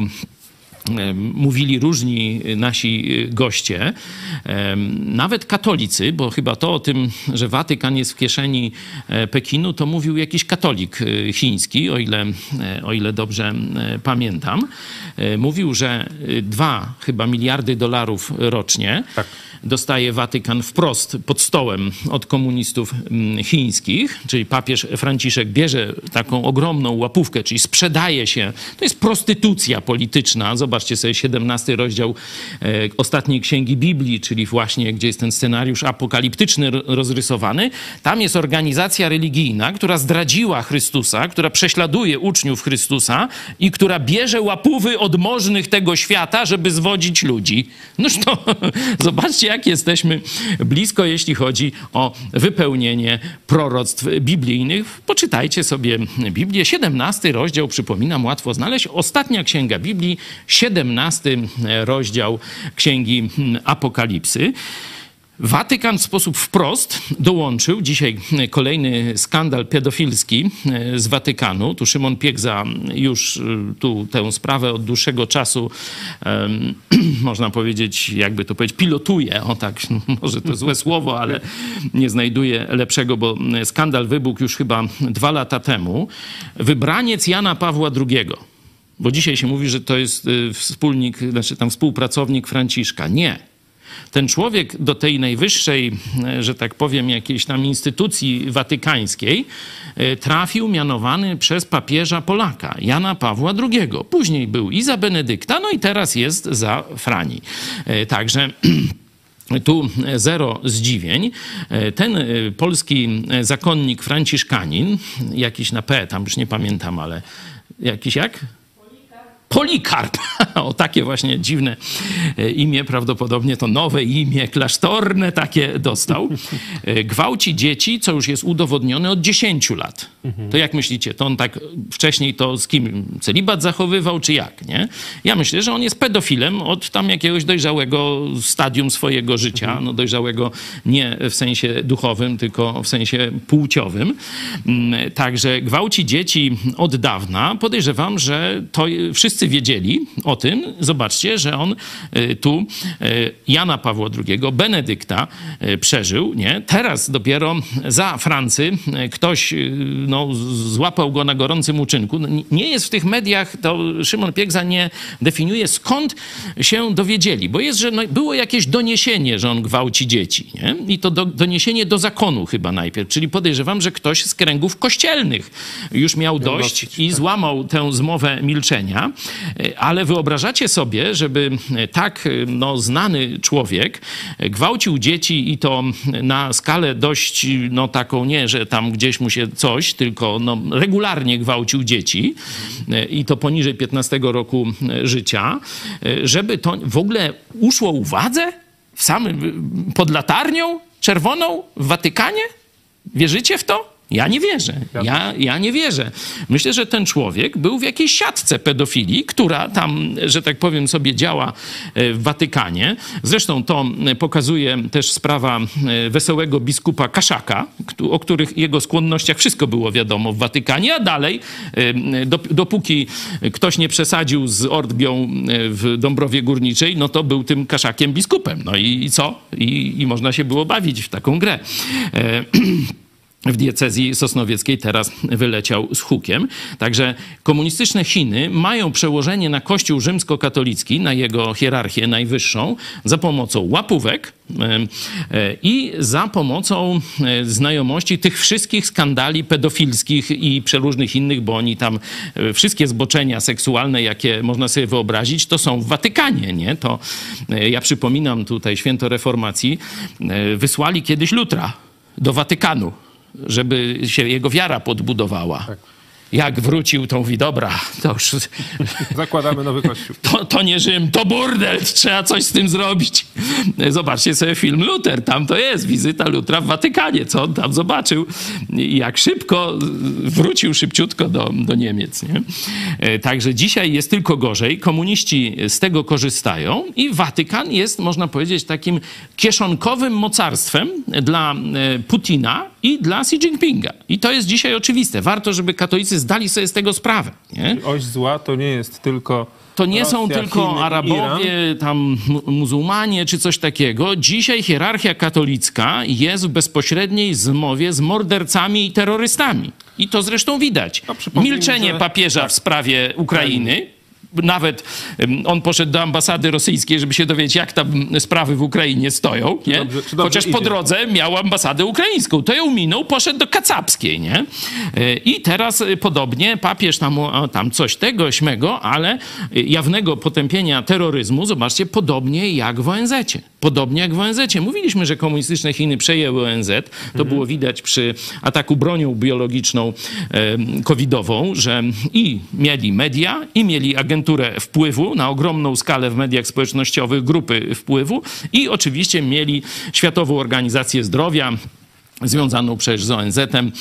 mówili różni nasi goście, nawet katolicy, bo chyba to o tym, że Watykan jest w kieszeni Pekinu, to mówił jakiś katolik chiński, o ile dobrze pamiętam. Mówił, że 2 miliardy dolarów rocznie tak. Dostaje Watykan wprost pod stołem od komunistów chińskich, czyli papież Franciszek bierze taką ogromną łapówkę, czyli sprzedaje się. To jest prostytucja polityczna. Zobaczcie sobie 17 rozdział ostatniej księgi Biblii, czyli właśnie gdzie jest ten scenariusz apokaliptyczny rozrysowany. Tam jest organizacja religijna, która zdradziła Chrystusa, która prześladuje uczniów Chrystusa i która bierze łapówy od możnych tego świata, żeby zwodzić ludzi. Noż to zobaczcie, jak jesteśmy blisko, jeśli chodzi o wypełnienie proroctw biblijnych. Poczytajcie sobie Biblię. 17 rozdział, przypominam, łatwo znaleźć. Ostatnia księga Biblii, 17 rozdział Księgi Apokalipsy. Watykan w sposób wprost dołączył. Dzisiaj kolejny skandal pedofilski z Watykanu. Tu Szymon Piegza już tu tę sprawę od dłuższego czasu, można powiedzieć, jakby to powiedzieć, pilotuje. O tak, może to złe słowo, ale nie znajduje lepszego, bo skandal wybuchł już chyba 2 lata temu. Wybraniec Jana Pawła II. Bo dzisiaj się mówi, że to jest wspólnik, znaczy tam współpracownik Franciszka. Nie. ten człowiek do tej najwyższej, że tak powiem, jakiejś tam instytucji watykańskiej trafił mianowany przez papieża Polaka, Jana Pawła II. Później był i za Benedykta, no i teraz jest za Frani. Także... tu zero zdziwień. Ten polski zakonnik franciszkanin, jakiś na P, tam już nie pamiętam, ale jakiś jak? Polikarp. O, takie właśnie dziwne imię, prawdopodobnie to nowe imię klasztorne takie dostał. Gwałci dzieci, co już jest udowodnione od 10 lat. To jak myślicie, to on tak wcześniej to z kim celibat zachowywał, czy jak, nie? Ja myślę, że on jest pedofilem od tam jakiegoś dojrzałego stadium swojego życia, no dojrzałego nie w sensie duchowym, tylko w sensie płciowym. Także gwałci dzieci od dawna. Podejrzewam, że to wszyscy wiedzieli o tym. Zobaczcie, że on tu Jana Pawła II, Benedykta przeżył, nie? Teraz dopiero za Francy ktoś no, złapał go na gorącym uczynku. Nie jest w tych mediach, to Szymon Piegza nie definiuje, skąd się dowiedzieli, bo jest, że no, było jakieś doniesienie, że on gwałci dzieci, nie? I to doniesienie do zakonu chyba najpierw, czyli podejrzewam, że ktoś z kręgów kościelnych już miał dość i złamał tę zmowę milczenia. Ale wyobrażacie sobie, żeby tak no, znany człowiek gwałcił dzieci i to na skalę dość no, taką, nie, że tam gdzieś mu się coś, tylko no, regularnie gwałcił dzieci i to poniżej 15 roku życia, żeby to w ogóle uszło uwadze w samym, pod latarnią czerwoną w Watykanie? Wierzycie w to? Ja nie wierzę. Ja nie wierzę. Myślę, że ten człowiek był w jakiejś siatce pedofilii, która tam, że tak powiem, sobie działa w Watykanie. Zresztą to pokazuje też sprawa wesołego biskupa Kaszaka, o których jego skłonnościach wszystko było wiadomo w Watykanie, a dalej, dopóki ktoś nie przesadził z orgią w Dąbrowie Górniczej, no to był tym Kaszakiem biskupem. No i co? I można się było bawić w taką grę. W diecezji sosnowieckiej teraz wyleciał z hukiem. Także komunistyczne Chiny mają przełożenie na Kościół rzymskokatolicki, na jego hierarchię najwyższą, za pomocą łapówek i za pomocą znajomości tych wszystkich skandali pedofilskich i przeróżnych innych, bo oni tam wszystkie zboczenia seksualne, jakie można sobie wyobrazić, to są w Watykanie, nie? To ja przypominam tutaj święto reformacji, wysłali kiedyś Lutra do Watykanu, żeby się jego wiara podbudowała. Tak. Jak wrócił, to mówi, dobra, to już... Zakładamy nowy kościół. To nie Rzym, to burdel, trzeba coś z tym zrobić. Zobaczcie sobie film Luter, tam to jest, wizyta Lutra w Watykanie, co on tam zobaczył. Jak szybko, wrócił szybciutko do Niemiec. Nie? Także dzisiaj jest tylko gorzej, komuniści z tego korzystają i Watykan jest, można powiedzieć, takim kieszonkowym mocarstwem dla Putina i dla Xi Jinpinga. I to jest dzisiaj oczywiste. Warto, żeby katolicy zdali sobie z tego sprawę. Nie? Oś zła to nie jest tylko to nie Rosja, są tylko Chiny, Arabowie, Iran. Tam muzułmanie czy coś takiego. Dzisiaj hierarchia katolicka jest w bezpośredniej zmowie z mordercami i terrorystami. I to zresztą widać. No, milczenie papieża tak, w sprawie Ukrainy. Nawet on poszedł do ambasady rosyjskiej, żeby się dowiedzieć, jak tam sprawy w Ukrainie stoją, nie? Czy dobrze chociaż idzie. Po drodze miał ambasadę ukraińską. To ją minął, poszedł do kacapskiej, nie? I teraz podobnie papież tam coś tego, śmego, ale jawnego potępienia terroryzmu, zobaczcie, podobnie jak w ONZ-cie. Podobnie jak w ONZ-cie. Mówiliśmy, że komunistyczne Chiny przejęły ONZ. To było widać przy ataku bronią biologiczną covidową, że i mieli media, i mieli agenturę wpływu na ogromną skalę w mediach społecznościowych, grupy wpływu i oczywiście mieli Światową Organizację Zdrowia, związaną przecież z ONZ-em,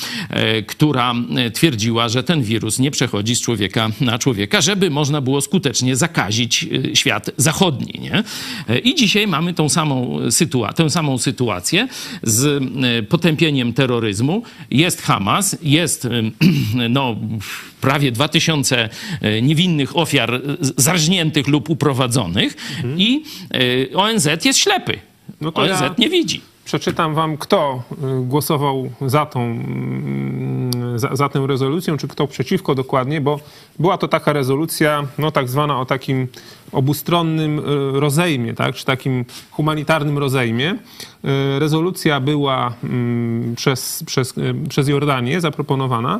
która twierdziła, że ten wirus nie przechodzi z człowieka na człowieka, żeby można było skutecznie zakazić świat zachodni. Nie? I dzisiaj mamy tę samą sytuację z potępieniem terroryzmu. Jest Hamas, jest no, prawie 2000 niewinnych ofiar zarżniętych lub uprowadzonych i ONZ jest ślepy. No to ONZ nie widzi. przeczytam wam, kto głosował za tę rezolucją, czy kto przeciwko dokładnie, bo była to taka rezolucja, no tak zwana o takim obustronnym rozejmie, tak, czy takim humanitarnym rozejmie. Rezolucja była przez Jordanię zaproponowana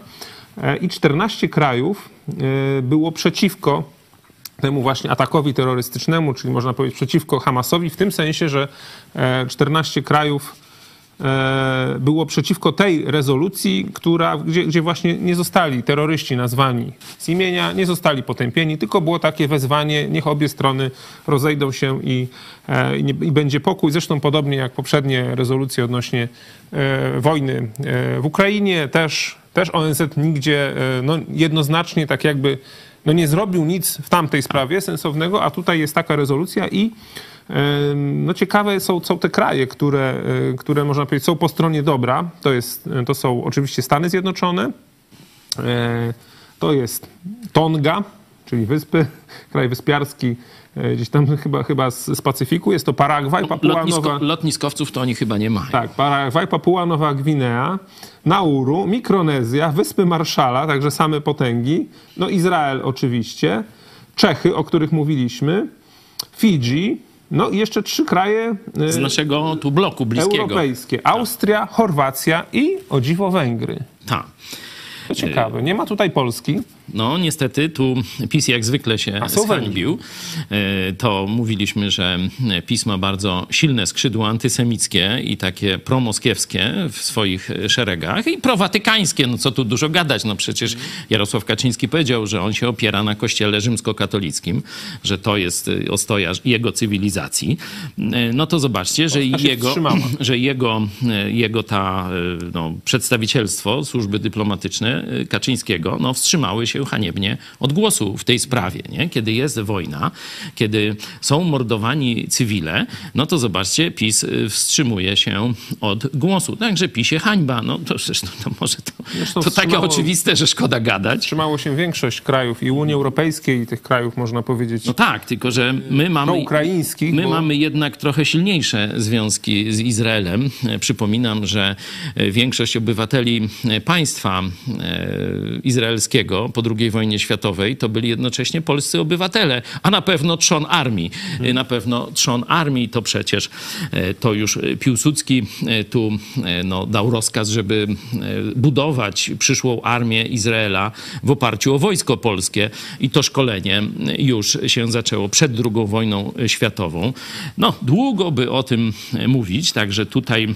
i 14 krajów było przeciwko temu właśnie atakowi terrorystycznemu, czyli można powiedzieć przeciwko Hamasowi, w tym sensie, że 14 krajów było przeciwko tej rezolucji, gdzie właśnie nie zostali terroryści nazwani z imienia, nie zostali potępieni, tylko było takie wezwanie, niech obie strony rozejdą się i będzie pokój. Zresztą podobnie jak poprzednie rezolucje odnośnie wojny w Ukrainie, też ONZ nigdzie jednoznacznie tak jakby nie zrobił nic w tamtej sprawie sensownego, a tutaj jest taka rezolucja i ciekawe są te kraje, które można powiedzieć są po stronie dobra. To są oczywiście Stany Zjednoczone, to jest Tonga, czyli wyspy, kraj wyspiarski, gdzieś tam chyba z Pacyfiku, jest to Paragwaj, Papua Nowa... Lotniskowców to oni chyba nie mają. Tak, Paragwaj, Papua Nowa Gwinea, Nauru, Mikronezja, Wyspy Marszala, także same potęgi, no Izrael oczywiście, Czechy, o których mówiliśmy, Fidżi, no i jeszcze 3 kraje... Z naszego tu bloku bliskiego. Europejskie, Austria, Chorwacja i, o dziwo, Węgry. Tak. To ciekawe, nie ma tutaj Polski. No niestety tu PiS jak zwykle się zhańbił. To mówiliśmy, że PiS ma bardzo silne skrzydło antysemickie i takie promoskiewskie w swoich szeregach i prowatykańskie, no co tu dużo gadać, no przecież Jarosław Kaczyński powiedział, że on się opiera na kościele rzymskokatolickim, że to jest ostoja jego cywilizacji. No to zobaczcie, że jego przedstawicielstwo, służby dyplomatyczne Kaczyńskiego, no wstrzymały się haniebnie od głosu w tej sprawie, nie? Kiedy jest wojna, kiedy są mordowani cywile, no to zobaczcie, PiS wstrzymuje się od głosu. Także PiSie hańba, no to przecież to takie oczywiste, że szkoda gadać. Wstrzymało się większość krajów i Unii Europejskiej i tych krajów, można powiedzieć. No tak, tylko że my mamy jednak trochę silniejsze związki z Izraelem. Przypominam, że większość obywateli państwa izraelskiego po II wojnie światowej to byli jednocześnie polscy obywatele, a na pewno trzon armii. Na pewno trzon armii to przecież to już Piłsudski tu dał rozkaz, żeby budować przyszłą armię Izraela w oparciu o wojsko polskie i to szkolenie już się zaczęło przed II wojną światową. No długo by o tym mówić, także tutaj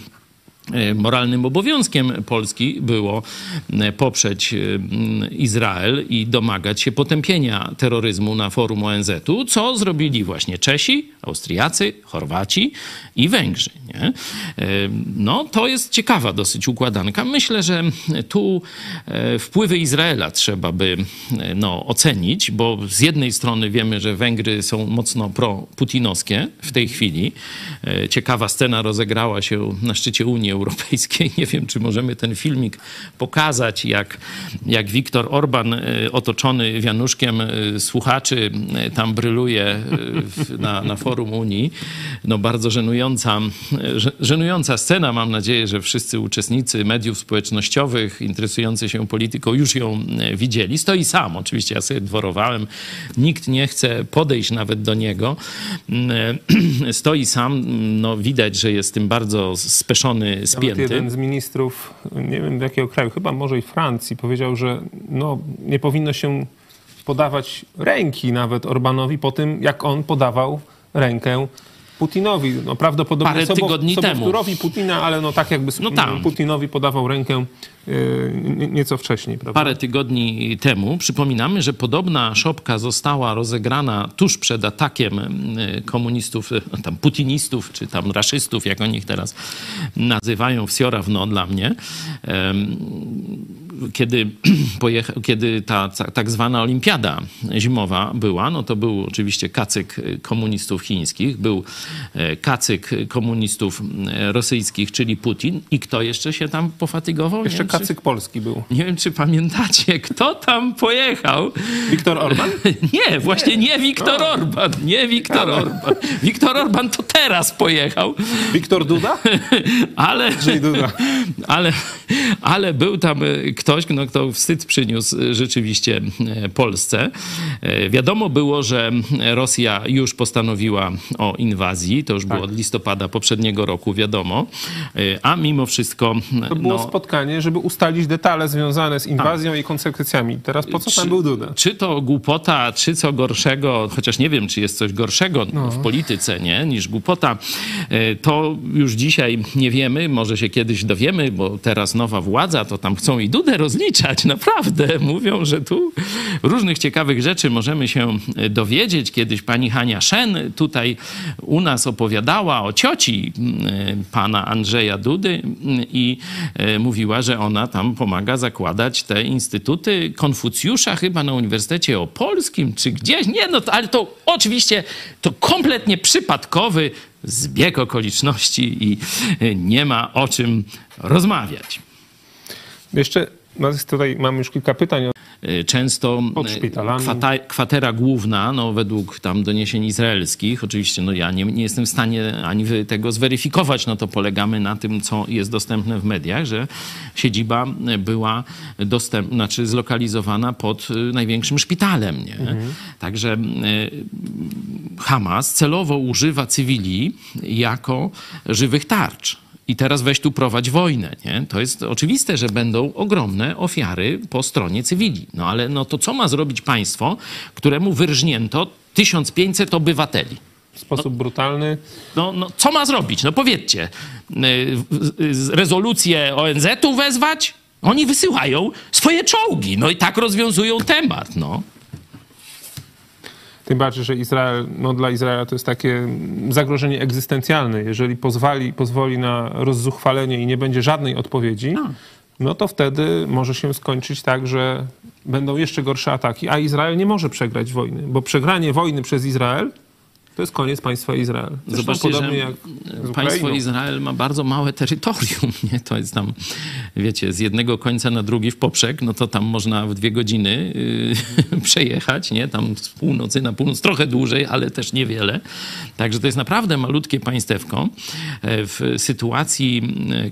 moralnym obowiązkiem Polski było poprzeć Izrael i domagać się potępienia terroryzmu na forum ONZ-u, co zrobili właśnie Czesi, Austriacy, Chorwaci i Węgrzy. Nie? No to jest ciekawa dosyć układanka. Myślę, że tu wpływy Izraela trzeba by ocenić, bo z jednej strony wiemy, że Węgry są mocno pro-putinowskie w tej chwili. Ciekawa scena rozegrała się na szczycie Unii Europejskiej. Nie wiem, czy możemy ten filmik pokazać, jak Wiktor Orban otoczony wianuszkiem słuchaczy tam bryluje na forum Unii. No bardzo żenująca scena. Mam nadzieję, że wszyscy uczestnicy mediów społecznościowych interesujący się polityką już ją widzieli. Stoi sam. Oczywiście ja sobie dworowałem. Nikt nie chce podejść nawet do niego. Stoi sam. No widać, że jest tym bardzo speszony, spięty. Nawet jeden z ministrów, nie wiem jakiego kraju, chyba może i Francji, powiedział, że nie powinno się podawać ręki nawet Orbanowi po tym, jak on podawał rękę Putinowi. No prawdopodobnie sobowtórowi Putina, ale tak jakby Putinowi podawał rękę nieco wcześniej. Prawda? Parę tygodni temu. Przypominamy, że podobna szopka została rozegrana tuż przed atakiem komunistów, tam putinistów, czy tam raszystów, jak oni ich teraz nazywają, wsiora w dla mnie. kiedy ta tak zwana olimpiada zimowa była, no to był oczywiście kacyk komunistów chińskich, był kacyk komunistów rosyjskich, czyli Putin. I kto jeszcze się tam pofatygował? Jeszcze kacyk polski był. Nie wiem, czy pamiętacie, kto tam pojechał. Wiktor Orban? Nie, właśnie nie Wiktor Orban. Nie Wiktor Orban. Wiktor Orban to teraz pojechał. Wiktor Duda? Ale był tam ktoś, no, kto wstyd przyniósł rzeczywiście Polsce. Wiadomo było, że Rosja już postanowiła o inwazji. To już było od listopada poprzedniego roku, wiadomo. A mimo wszystko... To było spotkanie, żeby ustalić detale związane z inwazją i konsekwencjami. Teraz po co tam był Duda? Czy to głupota, czy co gorszego, chociaż nie wiem, czy jest coś gorszego w polityce, nie, niż głupota, to już dzisiaj nie wiemy, może się kiedyś dowiemy, bo teraz nowa władza, to tam chcą i Dudę rozliczać, naprawdę. Mówią, że tu różnych ciekawych rzeczy możemy się dowiedzieć. Kiedyś pani Hania Szen tutaj u nas opowiadała o cioci pana Andrzeja Dudy i mówiła, że ona tam pomaga zakładać te instytuty Konfucjusza chyba na Uniwersytecie Opolskim czy gdzieś. Nie, no ale to oczywiście to kompletnie przypadkowy zbieg okoliczności i nie ma o czym rozmawiać. Jeszcze tutaj mam już kilka pytań. Często kwatera główna, no według tam doniesień izraelskich, oczywiście no ja nie jestem w stanie ani tego zweryfikować, no to polegamy na tym, co jest dostępne w mediach, że siedziba była dostępna, znaczy zlokalizowana pod największym szpitalem, nie? Także Hamas celowo używa cywili jako żywych tarcz. I teraz weź tu prowadź wojnę, nie? To jest oczywiste, że będą ogromne ofiary po stronie cywili. No ale no to co ma zrobić państwo, któremu wyrżnięto 1500 obywateli? W sposób brutalny. No co ma zrobić? No powiedzcie, rezolucję ONZ-u wezwać? Oni wysyłają swoje czołgi. No i tak rozwiązują temat, no. Tym bardziej, że Izrael, no dla Izraela to jest takie zagrożenie egzystencjalne. Jeżeli pozwoli na rozzuchwalenie i nie będzie żadnej odpowiedzi, no to wtedy może się skończyć tak, że będą jeszcze gorsze ataki, a Izrael nie może przegrać wojny, bo przegranie wojny przez Izrael to jest koniec państwa Izrael. Zresztą zobaczcie, podobnie jak państwo Izrael ma bardzo małe terytorium. Nie? To jest tam, wiecie, z jednego końca na drugi w poprzek, no to tam można w 2 godziny przejechać, nie? Tam z północy na północ, trochę dłużej, ale też niewiele. Także to jest naprawdę malutkie państewko. W sytuacji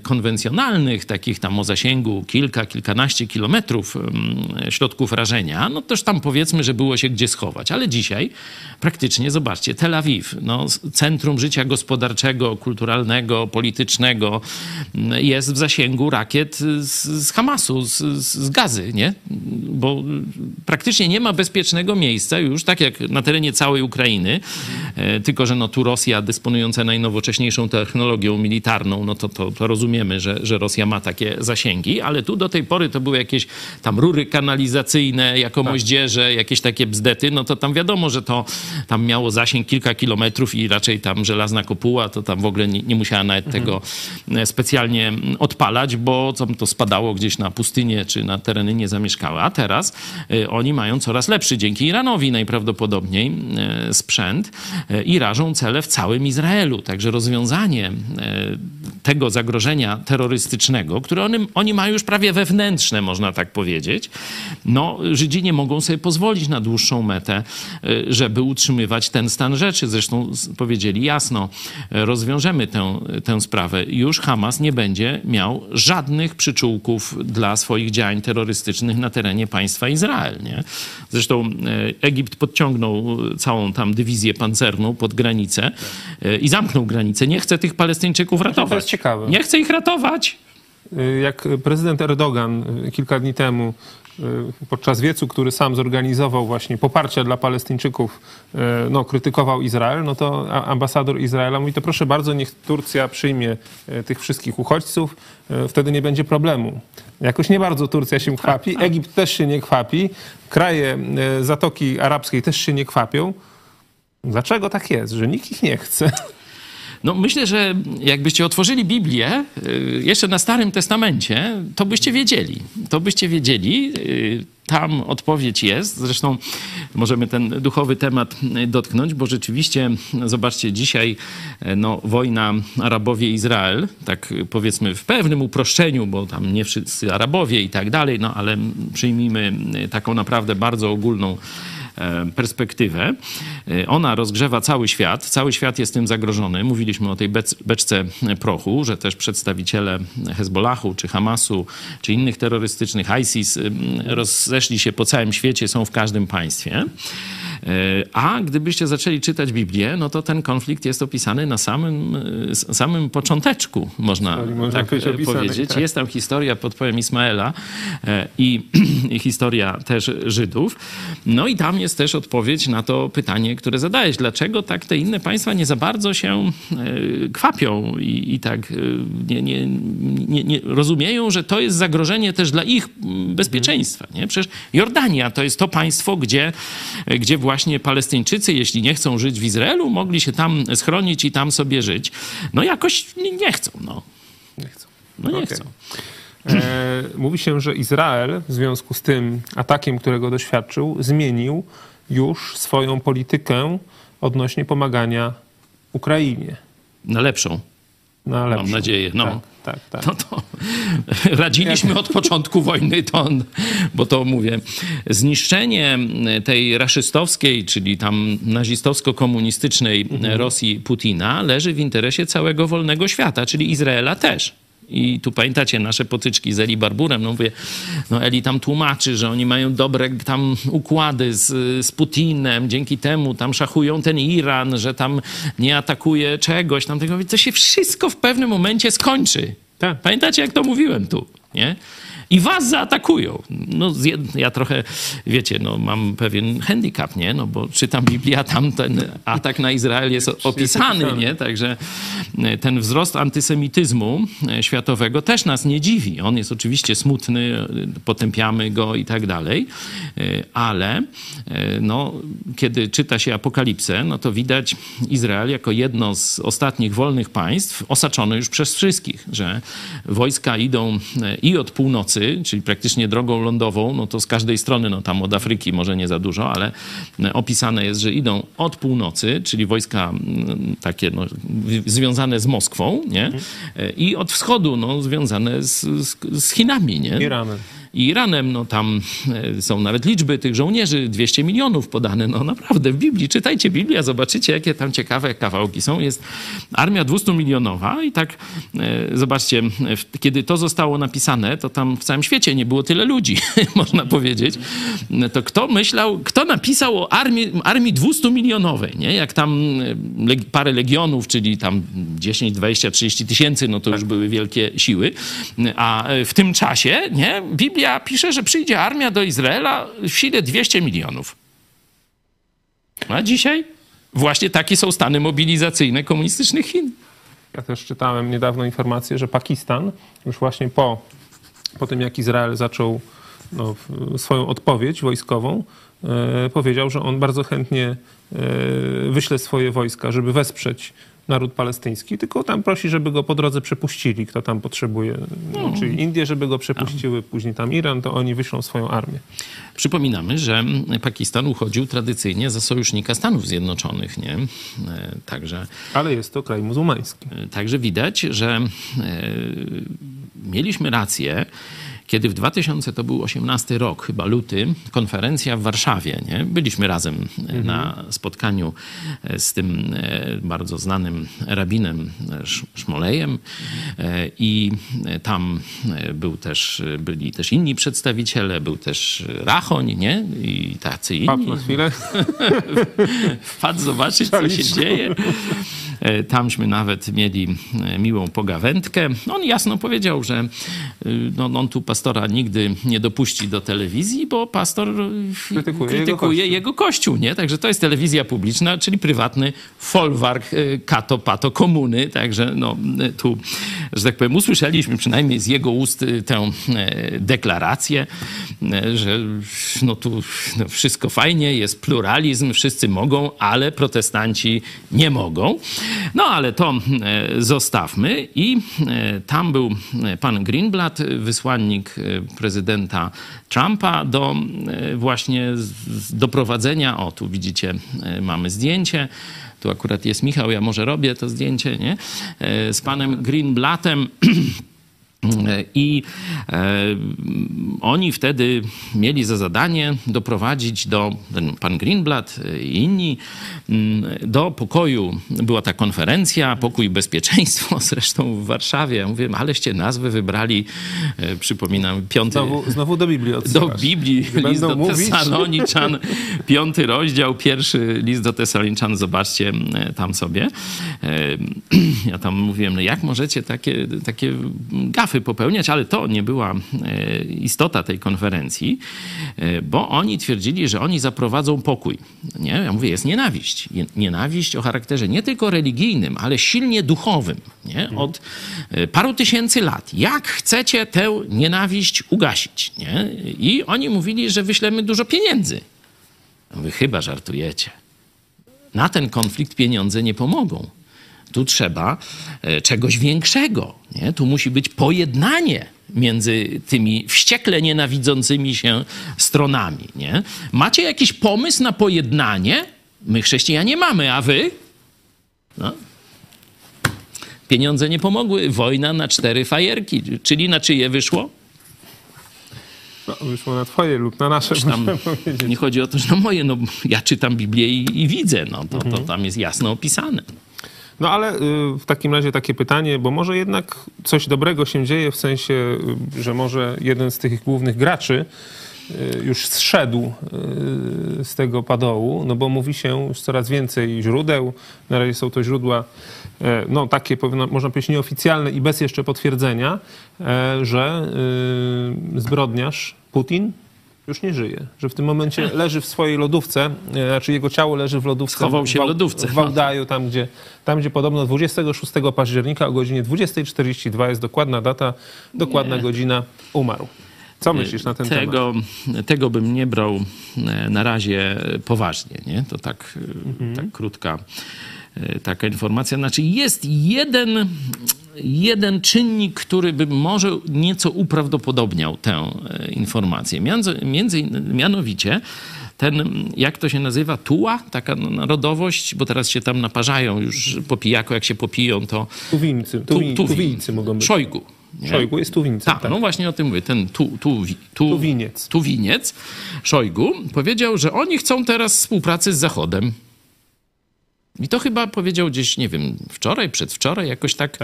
konwencjonalnych, takich tam o zasięgu kilkanaście kilometrów środków rażenia, no też tam powiedzmy, że było się gdzie schować. Ale dzisiaj praktycznie, zobaczcie, Tel Awiw, no, centrum życia gospodarczego, kulturalnego, politycznego, jest w zasięgu rakiet z Hamasu, z Gazy, nie? Bo praktycznie nie ma bezpiecznego miejsca już, tak jak na terenie całej Ukrainy, tylko że no, tu Rosja dysponująca najnowocześniejszą technologią militarną, no to rozumiemy, że Rosja ma takie zasięgi, ale tu do tej pory to były jakieś tam rury kanalizacyjne, jako moździerze, jakieś takie bzdety, no to tam wiadomo, że to tam miało zasięg kilka kilometrów i raczej tam żelazna kopuła, to tam w ogóle nie musiała nawet tego specjalnie odpalać, bo to spadało gdzieś na pustynię czy na tereny niezamieszkałe. A teraz oni mają coraz lepszy, dzięki Iranowi najprawdopodobniej, sprzęt i rażą cele w całym Izraelu. Także rozwiązanie tego zagrożenia terrorystycznego, które oni mają już prawie wewnętrzne, można tak powiedzieć, no Żydzi nie mogą sobie pozwolić na dłuższą metę, żeby utrzymywać ten stan rzeczy. Zresztą powiedzieli jasno, rozwiążemy tę sprawę. Już Hamas nie będzie miał żadnych przyczółków dla swoich działań terrorystycznych na terenie państwa Izrael, nie? Zresztą Egipt podciągnął całą tam dywizję pancerną pod granicę i zamknął granicę. Nie chce tych Palestyńczyków ratować. To jest ciekawe. Nie chce ich ratować. Jak prezydent Erdogan kilka dni temu podczas wiecu, który sam zorganizował właśnie poparcia dla Palestyńczyków, no, krytykował Izrael, no to ambasador Izraela mówi, to proszę bardzo, niech Turcja przyjmie tych wszystkich uchodźców, wtedy nie będzie problemu. Jakoś nie bardzo Turcja się kwapi, Egipt też się nie kwapi, kraje Zatoki Arabskiej też się nie kwapią. Dlaczego tak jest, że nikt ich nie chce? No myślę, że jakbyście otworzyli Biblię jeszcze na Starym Testamencie, to byście wiedzieli. Tam odpowiedź jest. Zresztą możemy ten duchowy temat dotknąć, bo rzeczywiście, zobaczcie, dzisiaj wojna Arabowie-Izrael, tak powiedzmy w pewnym uproszczeniu, bo tam nie wszyscy Arabowie i tak dalej, no ale przyjmijmy taką naprawdę bardzo ogólną perspektywę. Ona rozgrzewa cały świat. Cały świat jest tym zagrożony. Mówiliśmy o tej beczce prochu, że też przedstawiciele Hezbollahu, czy Hamasu, czy innych terrorystycznych, ISIS rozeszli się po całym świecie, są w każdym państwie. A gdybyście zaczęli czytać Biblię, no to ten konflikt jest opisany na samym począteczku, można tak powiedzieć. Tak. Jest tam historia, podpowiem, Ismaela i historia też Żydów. No i tam jest też odpowiedź na to pytanie, które zadajesz. Dlaczego tak te inne państwa nie za bardzo się kwapią i tak nie rozumieją, że to jest zagrożenie też dla ich bezpieczeństwa. Nie? Przecież Jordania to jest to państwo, gdzie właśnie Palestyńczycy, jeśli nie chcą żyć w Izraelu, mogli się tam schronić i tam sobie żyć. No jakoś nie chcą. Nie chcą. Mówi się, że Izrael w związku z tym atakiem, którego doświadczył, zmienił już swoją politykę odnośnie pomagania Ukrainie. Na lepszą. Mam nadzieję. Tak. No to radziliśmy od początku wojny, zniszczenie tej raszystowskiej, czyli tam nazistowsko-komunistycznej Rosji Putina leży w interesie całego wolnego świata, czyli Izraela też. I tu pamiętacie nasze potyczki z Eli Barburem. Eli tam tłumaczy, że oni mają dobre tam układy z Putinem, dzięki temu tam szachują ten Iran, że tam nie atakuje czegoś tam tego. To się wszystko w pewnym momencie skończy. Tak. Pamiętacie, jak to mówiłem tu, nie? I was zaatakują. Ja trochę, mam pewien handicap, nie? Bo czytam Biblię, a tam ten atak na Izrael jest opisany, nie? Także ten wzrost antysemityzmu światowego też nas nie dziwi. On jest oczywiście smutny, potępiamy go i tak dalej, ale kiedy czyta się Apokalipsę, to widać Izrael jako jedno z ostatnich wolnych państw, osaczone już przez wszystkich, że wojska idą i od północy, czyli praktycznie drogą lądową, to z każdej strony, tam od Afryki może nie za dużo, ale opisane jest, że idą od północy, czyli wojska takie związane z Moskwą, nie? I od wschodu związane z Chinami, nie? Iranem, tam są nawet liczby tych żołnierzy, 200 milionów podane, naprawdę w Biblii. Czytajcie Biblię, zobaczycie, jakie tam ciekawe kawałki są. Jest armia 200-milionowa i tak, zobaczcie, kiedy to zostało napisane, to tam w całym świecie nie było tyle ludzi, można powiedzieć. To kto napisał o armii 200-milionowej, nie? Jak tam parę legionów, czyli tam 10, 20, 30 tysięcy, to już były wielkie siły. A w tym czasie, nie? Biblia pisze, że przyjdzie armia do Izraela w sile 200 milionów. A dzisiaj właśnie takie są stany mobilizacyjne komunistycznych Chin. Ja też czytałem niedawno informację, że Pakistan już właśnie po tym, jak Izrael zaczął swoją odpowiedź wojskową, powiedział, że on bardzo chętnie wyśle swoje wojska, żeby wesprzeć naród palestyński, tylko tam prosi, żeby go po drodze przepuścili, kto tam potrzebuje. Czyli Indie, żeby go przepuściły, później tam Iran, to oni wyślą swoją armię. Przypominamy, że Pakistan uchodził tradycyjnie za sojusznika Stanów Zjednoczonych, nie? Także... Ale jest to kraj muzułmański. Także widać, że mieliśmy rację, kiedy w 2018 rok, chyba luty, konferencja w Warszawie, nie? Byliśmy razem na spotkaniu z tym bardzo znanym rabinem Szmolejem i tam byli też inni przedstawiciele, był też Rachoń, nie? I tacy inni. Padł na chwilę. Wpadł zobaczyć, co się dzieje. Tamśmy nawet mieli miłą pogawędkę. On jasno powiedział, że on tu pastora nigdy nie dopuści do telewizji, bo pastor krytykuje jego kościół, nie? Także to jest telewizja publiczna, czyli prywatny folwark kato-pato komuny. Także tu, że tak powiem, usłyszeliśmy przynajmniej z jego ust tę deklarację, że tu wszystko fajnie, jest pluralizm, wszyscy mogą, ale protestanci nie mogą. No ale to zostawmy. I tam był pan Greenblatt, wysłannik prezydenta Trumpa do właśnie doprowadzenia, o tu widzicie, mamy zdjęcie, tu akurat jest Michał, ja może robię to zdjęcie, nie? Z panem Greenblattem. I oni wtedy mieli za zadanie doprowadzić do, pan Greenblatt i inni, do pokoju. Była ta konferencja, pokój i bezpieczeństwo zresztą w Warszawie. Ja mówię, aleście nazwy wybrali, przypominam, piąty... Znowu do Biblii odsyłasz. Do Biblii, list do Tesaloniczan, 5 rozdział, 1 list do Tesaloniczan, zobaczcie tam sobie. Ja tam mówiłem, no jak możecie takie gafy popełniać, ale to nie była istota tej konferencji, bo oni twierdzili, że oni zaprowadzą pokój. Nie? Ja mówię, jest nienawiść. Nienawiść o charakterze nie tylko religijnym, ale silnie duchowym. Nie? Od paru tysięcy lat. Jak chcecie tę nienawiść ugasić? Nie? I oni mówili, że wyślemy dużo pieniędzy. Ja mówię, chyba żartujecie. Na ten konflikt pieniądze nie pomogą. Tu trzeba czegoś większego. Nie? Tu musi być pojednanie między tymi wściekle nienawidzącymi się stronami. Nie? Macie jakiś pomysł na pojednanie? My chrześcijanie mamy, a wy? No. Pieniądze nie pomogły. Wojna na 4 fajerki. Czyli na czyje wyszło? No, wyszło na twoje lub na nasze. Tam, nie chodzi o to, że na moje. No, ja czytam Biblię i widzę. No, to tam jest jasno opisane. No ale w takim razie takie pytanie, bo może jednak coś dobrego się dzieje, w sensie, że może jeden z tych głównych graczy już zszedł z tego padołu, no bo mówi się już coraz więcej źródeł. Na razie są to źródła, no takie, można powiedzieć, nieoficjalne i bez jeszcze potwierdzenia, że zbrodniarz Putin już nie żyje, że w tym momencie leży w swojej lodówce, znaczy jego ciało leży w lodówce. Schował się w lodówce. W Wałdaju, tam gdzie podobno 26 października o godzinie 20:42 jest dokładna data, dokładna godzina, umarł. Co myślisz na ten temat? Tego bym nie brał na razie poważnie, nie? To tak, tak krótka taka informacja. Znaczy jest jeden czynnik, który by może nieco uprawdopodobniał tę informację. Mianowicie ten, jak to się nazywa, tuła, taka narodowość, bo teraz się tam naparzają już po pijaku, jak się popiją, to... Tuwińcy mogą być. Szojgu. Nie? Szojgu jest Tuwińcem. Tak, no właśnie o tym mówię. Ten Tuwiniec, Szojgu, powiedział, że oni chcą teraz współpracy z Zachodem. I to chyba powiedział gdzieś, nie wiem, wczoraj, przedwczoraj, jakoś tak.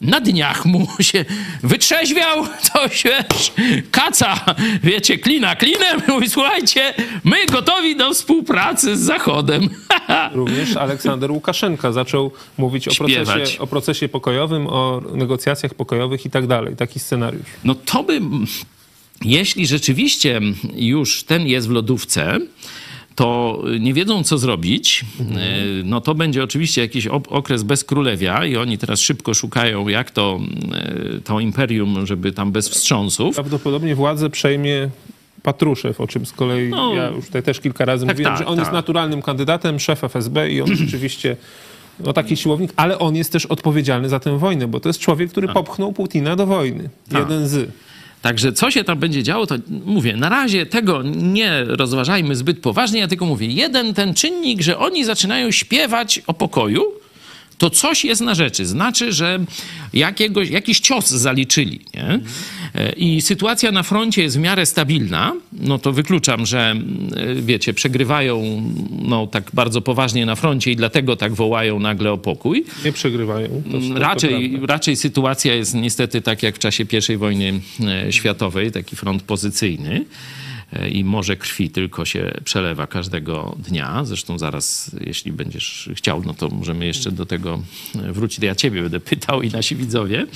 Na dniach mu się wytrzeźwiał, coś, wiesz, kaca, wiecie, klina klinem, mówi, słuchajcie, my gotowi do współpracy z Zachodem. Również Aleksander Łukaszenka zaczął mówić o procesie pokojowym, o negocjacjach pokojowych i tak dalej, taki scenariusz. No to by, jeśli rzeczywiście już ten jest w lodówce, to nie wiedzą, co zrobić. No to będzie oczywiście jakiś okres bez królewia i oni teraz szybko szukają, jak to imperium, żeby tam bez wstrząsów. Prawdopodobnie władzę przejmie Patruszew, o czym z kolei ja już tutaj też kilka razy mówiłem, że on jest naturalnym kandydatem, szef FSB i on rzeczywiście... No taki siłownik, ale on jest też odpowiedzialny za tę wojnę, bo to jest człowiek, który popchnął Putina do wojny. Jeden z... Także co się tam będzie działo, to mówię, na razie tego nie rozważajmy zbyt poważnie, ja tylko mówię, jeden ten czynnik, że oni zaczynają śpiewać o pokoju, to coś jest na rzeczy. Znaczy, że jakiś cios zaliczyli, nie? I sytuacja na froncie jest w miarę stabilna, no to wykluczam, że wiecie, przegrywają no tak bardzo poważnie na froncie i dlatego tak wołają nagle o pokój. Nie przegrywają. Raczej sytuacja jest niestety tak jak w czasie I wojny światowej, taki front pozycyjny. I morze krwi tylko się przelewa każdego dnia. Zresztą zaraz, jeśli będziesz chciał, no to możemy jeszcze do tego wrócić. Ja ciebie będę pytał i nasi widzowie.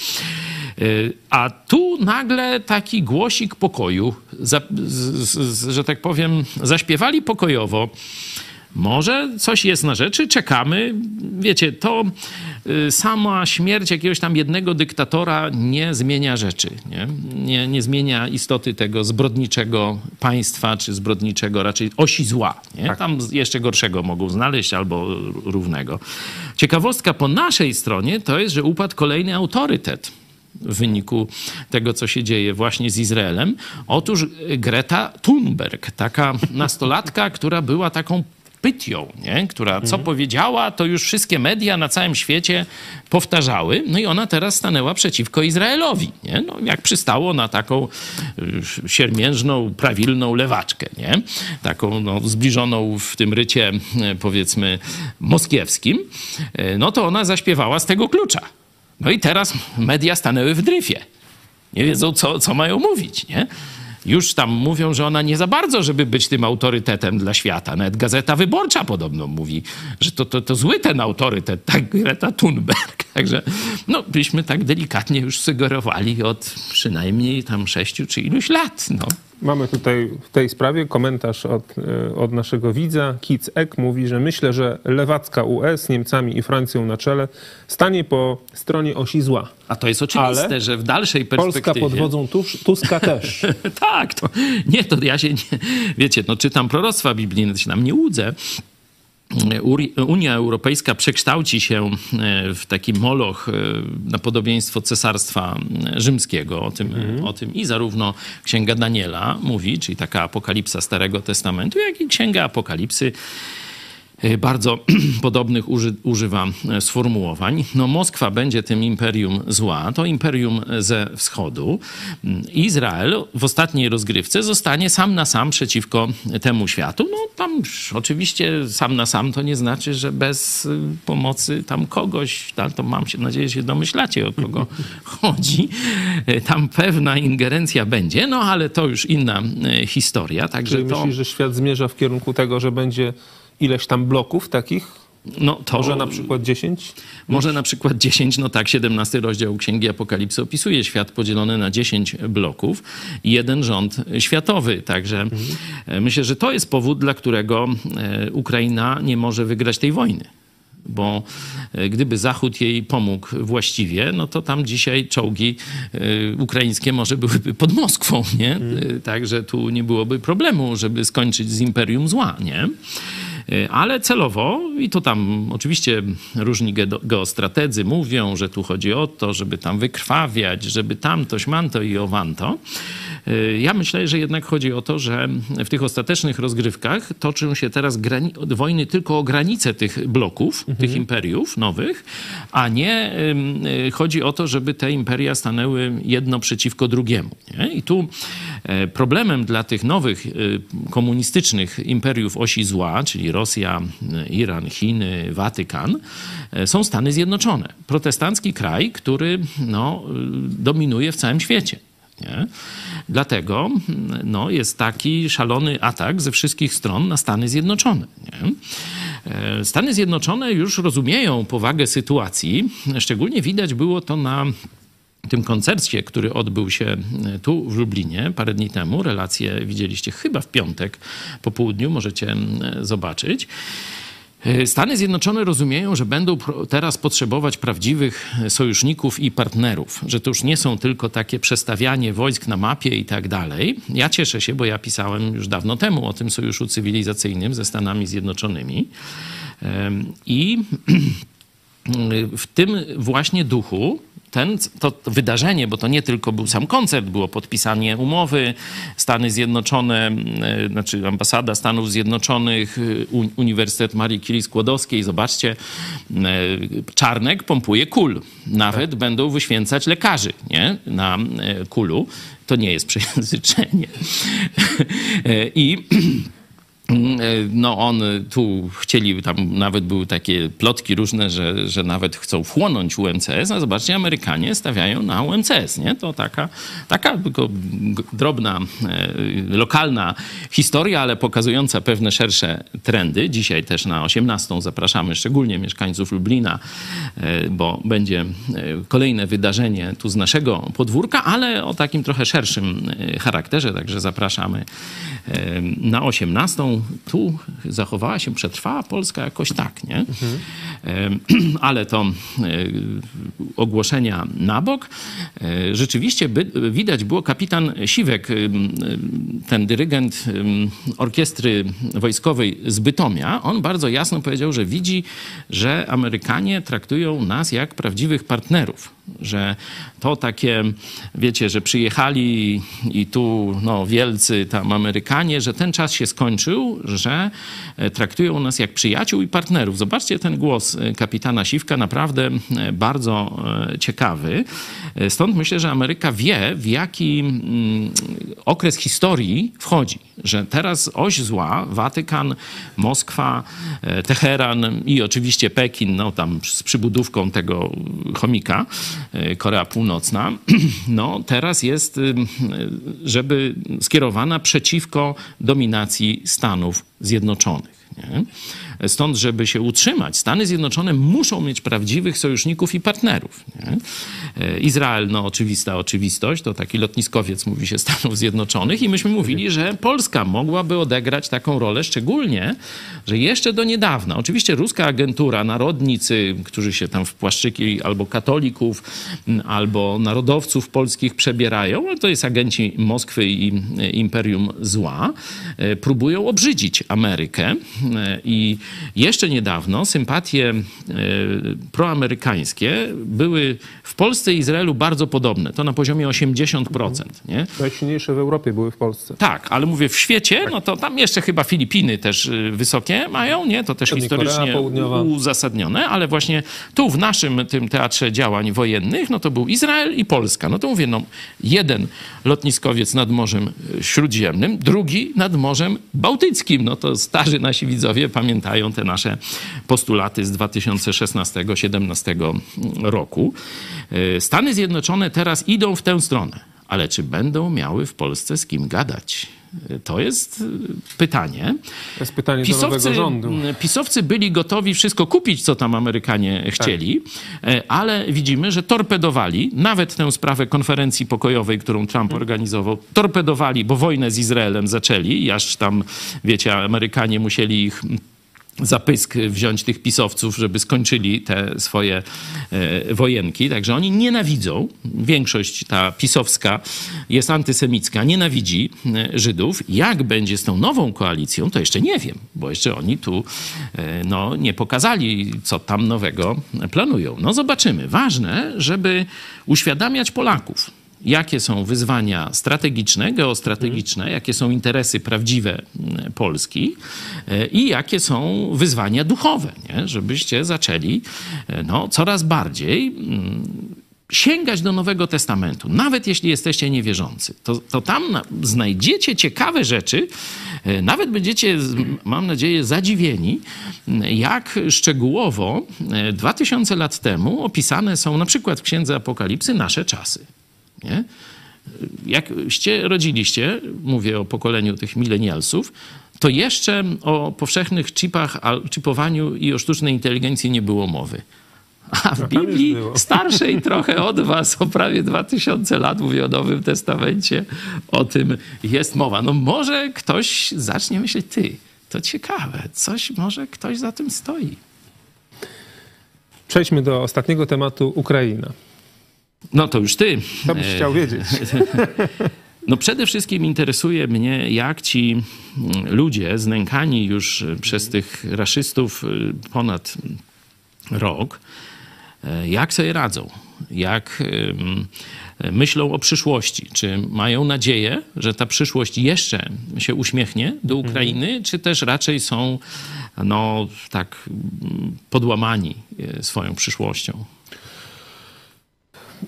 A tu nagle taki głosik pokoju, że tak powiem, zaśpiewali pokojowo. Może coś jest na rzeczy, czekamy. Wiecie, to sama śmierć jakiegoś tam jednego dyktatora nie zmienia rzeczy, nie? Nie zmienia istoty tego zbrodniczego państwa, czy zbrodniczego raczej osi zła. Nie? Tak. Tam jeszcze gorszego mogą znaleźć albo równego. Ciekawostka po naszej stronie to jest, że upadł kolejny autorytet w wyniku tego, co się dzieje właśnie z Izraelem. Otóż Greta Thunberg, taka nastolatka, która była taką pytią, nie? Która co powiedziała, to już wszystkie media na całym świecie powtarzały. No i ona teraz stanęła przeciwko Izraelowi, nie? No, jak przystało na taką siermiężną, prawilną lewaczkę, nie? Taką no, zbliżoną w tym rycie, powiedzmy, moskiewskim. No to ona zaśpiewała z tego klucza. No i teraz media stanęły w dryfie. Nie wiedzą, co mają mówić, nie? Już tam mówią, że ona nie za bardzo, żeby być tym autorytetem dla świata. Nawet Gazeta Wyborcza podobno mówi, że to zły ten autorytet, tak Greta Thunberg. Także no, byśmy tak delikatnie już sugerowali od przynajmniej tam 6 czy iluś lat, no. Mamy tutaj w tej sprawie komentarz od naszego widza. Kids Egg mówi, że myślę, że lewacka US z Niemcami i Francją na czele stanie po stronie osi zła. A to jest oczywiste, ale że w dalszej perspektywie... Polska pod wodzą Tuska też. Tak, to ja się nie... Wiecie, no czytam proroctwa biblijne, to się nam nie łudzę. Unia Europejska przekształci się w taki moloch na podobieństwo Cesarstwa Rzymskiego. O tym i zarówno Księga Daniela mówi, czyli taka apokalipsa Starego Testamentu, jak i Księga Apokalipsy bardzo podobnych używa sformułowań. No Moskwa będzie tym imperium zła, to imperium ze wschodu. Izrael w ostatniej rozgrywce zostanie sam na sam przeciwko temu światu. No tam oczywiście sam na sam to nie znaczy, że bez pomocy tam kogoś, tam to mam nadzieję, że się domyślacie, o kogo chodzi. Tam pewna ingerencja będzie, no ale to już inna historia. Także czyli to... myślisz, że świat zmierza w kierunku tego, że będzie ileś tam bloków takich? No to, może na przykład 10? Może na przykład 10, no tak, 17 rozdział Księgi Apokalipsy opisuje świat podzielony na 10 bloków i jeden rząd światowy. Także myślę, że to jest powód, dla którego Ukraina nie może wygrać tej wojny. Bo gdyby Zachód jej pomógł właściwie, no to tam dzisiaj czołgi ukraińskie może byłyby pod Moskwą, nie? Także tu nie byłoby problemu, żeby skończyć z imperium zła, nie? Ale celowo, i to tam oczywiście różni geostrategzy mówią, że tu chodzi o to, żeby tam wykrwawiać, żeby tamto, śmanto i owanto. Ja myślę, że jednak chodzi o to, że w tych ostatecznych rozgrywkach toczą się teraz wojny tylko o granice tych bloków, tych imperiów nowych, a nie chodzi o to, żeby te imperia stanęły jedno przeciwko drugiemu. Nie? I tu problemem dla tych nowych komunistycznych imperiów osi zła, czyli Rosja, Iran, Chiny, Watykan, są Stany Zjednoczone. Protestancki kraj, który no, dominuje w całym świecie. Nie? Dlatego no, jest taki szalony atak ze wszystkich stron na Stany Zjednoczone. Nie? Stany Zjednoczone już rozumieją powagę sytuacji. Szczególnie widać było to na tym koncercie, który odbył się tu w Lublinie parę dni temu. Relacje widzieliście chyba w piątek po południu, możecie zobaczyć. Stany Zjednoczone rozumieją, że będą teraz potrzebować prawdziwych sojuszników i partnerów, że to już nie są tylko takie przestawianie wojsk na mapie i tak dalej. Ja cieszę się, bo ja pisałem już dawno temu o tym sojuszu cywilizacyjnym ze Stanami Zjednoczonymi i w tym właśnie duchu to wydarzenie, bo to nie tylko był sam koncert, było podpisanie umowy, Stany Zjednoczone, znaczy ambasada Stanów Zjednoczonych, Uniwersytet Marii Curie Skłodowskiej. Zobaczcie, Czarnek pompuje kul. Nawet będą wyświęcać lekarzy, nie? Na kulu. To nie jest przejęzyczenie. I... no on tu chcieli, tam nawet były takie plotki różne, że nawet chcą wchłonąć UMCS, a zobaczcie, Amerykanie stawiają na UMCS, nie? To taka tylko drobna, lokalna historia, ale pokazująca pewne szersze trendy. Dzisiaj też na 18 zapraszamy szczególnie mieszkańców Lublina, bo będzie kolejne wydarzenie tu z naszego podwórka, ale o takim trochę szerszym charakterze, także zapraszamy na 18. Tu zachowała się, przetrwała Polska jakoś tak, nie? Ale to ogłoszenia na bok. Rzeczywiście widać było, kapitan Siwek, ten dyrygent orkiestry wojskowej z Bytomia, on bardzo jasno powiedział, że widzi, że Amerykanie traktują nas jak prawdziwych partnerów. Że to takie, wiecie, że przyjechali i tu no, wielcy tam Amerykanie, że ten czas się skończył, że traktują nas jak przyjaciół i partnerów. Zobaczcie ten głos kapitana Siwka, naprawdę bardzo ciekawy. Stąd myślę, że Ameryka wie, w jaki okres historii wchodzi. Że teraz oś zła, Watykan, Moskwa, Teheran i oczywiście Pekin, no tam z przybudówką tego chomika, Korea Północna, no teraz jest, żeby skierowana przeciwko dominacji Stanów Zjednoczonych. Nie? Stąd, żeby się utrzymać, Stany Zjednoczone muszą mieć prawdziwych sojuszników i partnerów. Nie? Izrael, no oczywista oczywistość, to taki lotniskowiec, mówi się, Stanów Zjednoczonych i myśmy mówili, że Polska mogłaby odegrać taką rolę, szczególnie, że jeszcze do niedawna, oczywiście ruska agentura, narodnicy, którzy się tam w płaszczyki albo katolików, albo narodowców polskich przebierają, ale to jest agenci Moskwy i Imperium Zła, próbują obrzydzić Amerykę. I jeszcze niedawno sympatie proamerykańskie były w Polsce i Izraelu bardzo podobne. To na poziomie 80%. Nie? Najsilniejsze w Europie były w Polsce. Tak, ale mówię w świecie, tak. No to tam jeszcze chyba Filipiny też wysokie mają, nie? To też historycznie uzasadnione, ale właśnie tu w naszym tym teatrze działań wojennych, no to był Izrael i Polska. No to mówię, no jeden lotniskowiec nad Morzem Śródziemnym, drugi nad Morzem Bałtyckim. No to starzy nasi widzowie pamiętają te nasze postulaty z 2016-2017 roku. Stany Zjednoczone teraz idą w tę stronę, ale czy będą miały w Polsce z kim gadać? To jest pytanie. To jest pytanie do nowego rządu. PiS-owcy byli gotowi wszystko kupić, co tam Amerykanie chcieli, tak. Ale widzimy, że torpedowali nawet tę sprawę konferencji pokojowej, którą Trump organizował. Torpedowali, bo wojnę z Izraelem zaczęli, aż tam, wiecie, Amerykanie musieli ich za pysk wziąć tych pisowców, żeby skończyli te swoje wojenki. Także oni nienawidzą, większość ta pisowska jest antysemicka, nienawidzi Żydów. Jak będzie z tą nową koalicją, to jeszcze nie wiem, bo jeszcze oni tu no, nie pokazali, co tam nowego planują. No zobaczymy. Ważne, żeby uświadamiać Polaków, jakie są wyzwania strategiczne, geostrategiczne, jakie są interesy prawdziwe Polski i jakie są wyzwania duchowe, nie? Żebyście zaczęli no, coraz bardziej sięgać do Nowego Testamentu. Nawet jeśli jesteście niewierzący, to tam znajdziecie ciekawe rzeczy. Nawet będziecie, mam nadzieję, zadziwieni, jak szczegółowo 2000 lat temu opisane są na przykład w Księdze Apokalipsy nasze czasy. Nie? Jakście rodziliście, mówię o pokoleniu tych milenialsów, to jeszcze o powszechnych chipach, chipowaniu i o sztucznej inteligencji nie było mowy. A w Biblii starszej trochę od was, o prawie 2000 lat, mówię o Nowym Testamencie, o tym jest mowa. No może ktoś zacznie myśleć, ty, to ciekawe, coś może ktoś za tym stoi. Przejdźmy do ostatniego tematu, Ukraina. No to już ty. Co byś chciał wiedzieć? No przede wszystkim interesuje mnie, jak ci ludzie znękani już przez tych raszystów ponad rok, jak sobie radzą, jak myślą o przyszłości. Czy mają nadzieję, że ta przyszłość jeszcze się uśmiechnie do Ukrainy, czy też raczej są no, tak podłamani swoją przyszłością?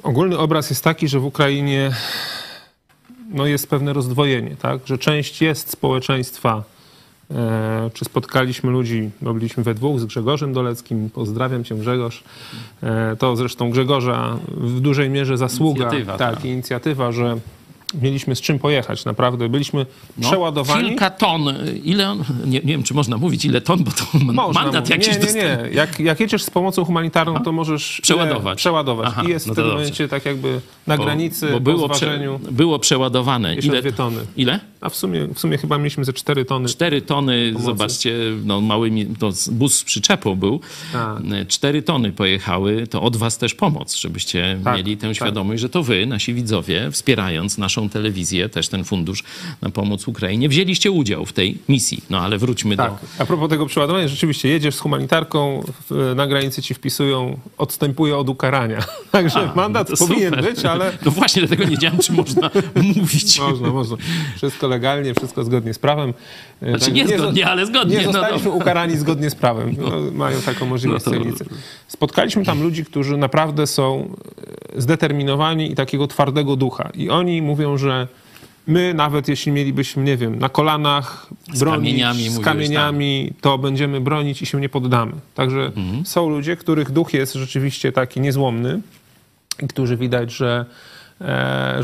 Ogólny obraz jest taki, że w Ukrainie no, jest pewne rozdwojenie, tak? Że część jest społeczeństwa, czy spotkaliśmy ludzi, bo byliśmy we dwóch z Grzegorzem Doleckim, pozdrawiam cię Grzegorz, to zresztą Grzegorza w dużej mierze zasługa, inicjatywa, że mieliśmy z czym pojechać, naprawdę. Byliśmy przeładowani. Kilka ton. Ile on? Nie wiem, czy można mówić, ile ton, bo to można mandat jakiś dostanie. Nie. Jak jedziesz z pomocą humanitarną, to możesz przeładować. Aha, i jest no w tym momencie tak jakby na granicy, po zważeniu. Było przeładowane. Ile? 2 tony. Ile? a w sumie chyba mieliśmy ze 4 tony. 4 tony, pomocy. Zobaczcie, no małymi, to bus z przyczepą był. Tak. 4 tony pojechały, to od was też pomoc, żebyście mieli tę świadomość, że to wy, nasi widzowie, wspierając naszą telewizję, też ten fundusz na pomoc Ukrainie, wzięliście udział w tej misji. No ale wróćmy do... A propos tego przeładowania, rzeczywiście jedziesz z humanitarką, na granicy ci wpisują, odstępuje od ukarania. Także mandat powinien być, ale... No właśnie, dlatego nie wiedziałem, czy można mówić. Można. Wszystko legalnie, wszystko zgodnie z prawem. Znaczy tak, nie zgodnie. Nie zostaliśmy ukarani zgodnie z prawem. No, mają taką możliwość celnicy. Spotkaliśmy tam ludzi, którzy naprawdę są zdeterminowani i takiego twardego ducha. I oni mówią, że my nawet jeśli mielibyśmy, nie wiem, na kolanach bronić, z kamieniami, to będziemy bronić i się nie poddamy. Także są ludzie, których duch jest rzeczywiście taki niezłomny i którzy widać, że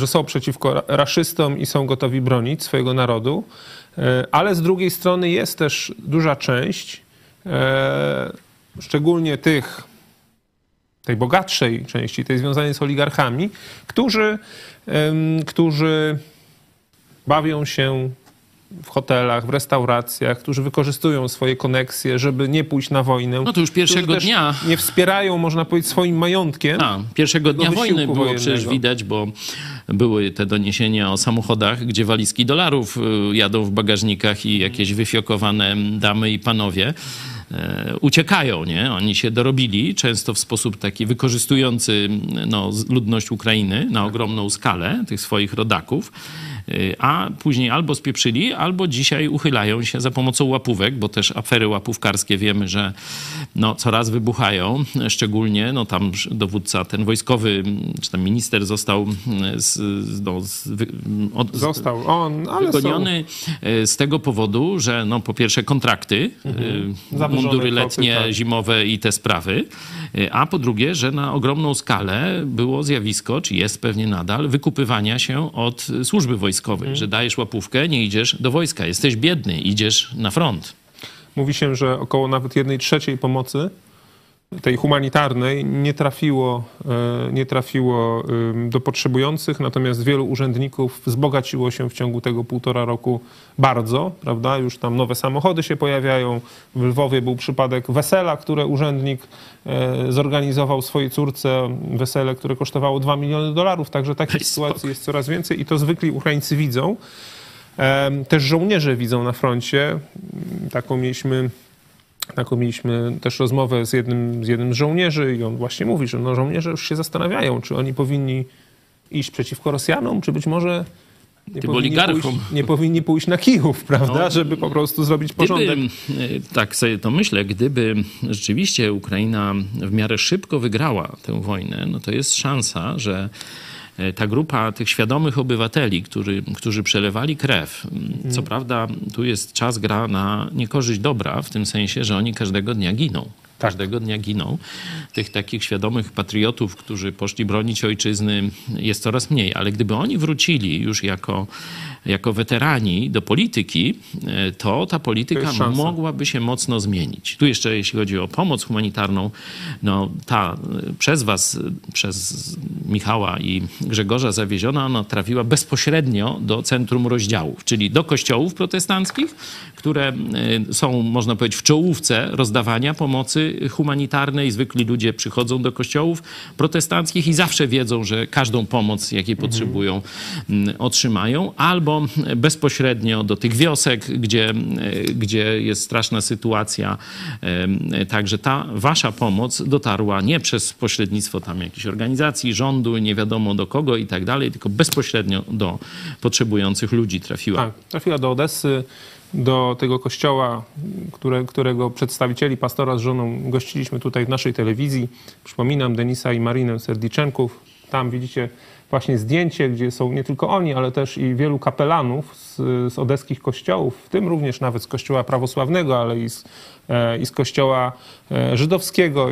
są przeciwko raszystom i są gotowi bronić swojego narodu. Ale z drugiej strony jest też duża część, szczególnie tej bogatszej części, tej związanej z oligarchami, którzy bawią się w hotelach, w restauracjach, którzy wykorzystują swoje koneksje, żeby nie pójść na wojnę. No to już pierwszego dnia... nie wspierają, można powiedzieć, swoim majątkiem. Pierwszego dnia wojny było wojennego. Przecież widać, bo były te doniesienia o samochodach, gdzie walizki dolarów jadą w bagażnikach i jakieś wyfiokowane damy i panowie uciekają, nie? Oni się dorobili, często w sposób taki wykorzystujący ludność Ukrainy na ogromną skalę, tych swoich rodaków, a później albo spieprzyli, albo dzisiaj uchylają się za pomocą łapówek, bo też afery łapówkarskie wiemy, że coraz wybuchają, szczególnie tam dowódca ten wojskowy, czy tam minister został wygoniony z tego powodu, że po pierwsze kontrakty, mundury letnie, zimowe i te sprawy, a po drugie, że na ogromną skalę było zjawisko, czy jest pewnie nadal, wykupywania się od służby wojskowej, że dajesz łapówkę, nie idziesz do wojska, jesteś biedny, idziesz na front. Mówi się, że około nawet 1/3 pomocy tej humanitarnej nie trafiło do potrzebujących, natomiast wielu urzędników wzbogaciło się w ciągu tego 1,5 roku bardzo, prawda? Już tam nowe samochody się pojawiają. W Lwowie był przypadek wesela, które urzędnik zorganizował swojej córce, wesele, które kosztowało $2 miliony, także takich sytuacji jest coraz więcej i to zwykli Ukraińcy widzą. Też żołnierze widzą na froncie. Taką mieliśmy też rozmowę z jednym z żołnierzy i on właśnie mówi, że żołnierze już się zastanawiają, czy oni powinni iść przeciwko Rosjanom, czy być może nie powinni pójść na Kijów, prawda, żeby po prostu zrobić porządek. Tak sobie to myślę, gdyby rzeczywiście Ukraina w miarę szybko wygrała tę wojnę, to jest szansa, że ta grupa tych świadomych obywateli, którzy przelewali krew, co prawda tu jest czas gra na niekorzyść dobra, w tym sensie, że oni każdego dnia giną. Każdego dnia giną. Tych takich świadomych patriotów, którzy poszli bronić ojczyzny, jest coraz mniej. Ale gdyby oni wrócili już jako weterani do polityki, to ta polityka mogłaby się mocno zmienić. Tu jeszcze, jeśli chodzi o pomoc humanitarną, ta przez was, przez Michała i Grzegorza zawieziona, ona trafiła bezpośrednio do centrum rozdziałów, czyli do kościołów protestanckich, które są, można powiedzieć, w czołówce rozdawania pomocy humanitarnej. Zwykli ludzie przychodzą do kościołów protestanckich i zawsze wiedzą, że każdą pomoc, jakiej potrzebują, otrzymają. Albo bezpośrednio do tych wiosek, gdzie jest straszna sytuacja. Także ta wasza pomoc dotarła nie przez pośrednictwo tam jakichś organizacji, rządu, nie wiadomo do kogo i tak dalej, tylko bezpośrednio do potrzebujących ludzi trafiła. Trafiła do Odessy, do tego kościoła, którego przedstawicieli, pastora z żoną gościliśmy tutaj w naszej telewizji. Przypominam, Denisa i Marinę Serdiczenków. Tam widzicie właśnie zdjęcie, gdzie są nie tylko oni, ale też i wielu kapelanów z odeskich kościołów, w tym również nawet z kościoła prawosławnego, ale i z kościoła żydowskiego,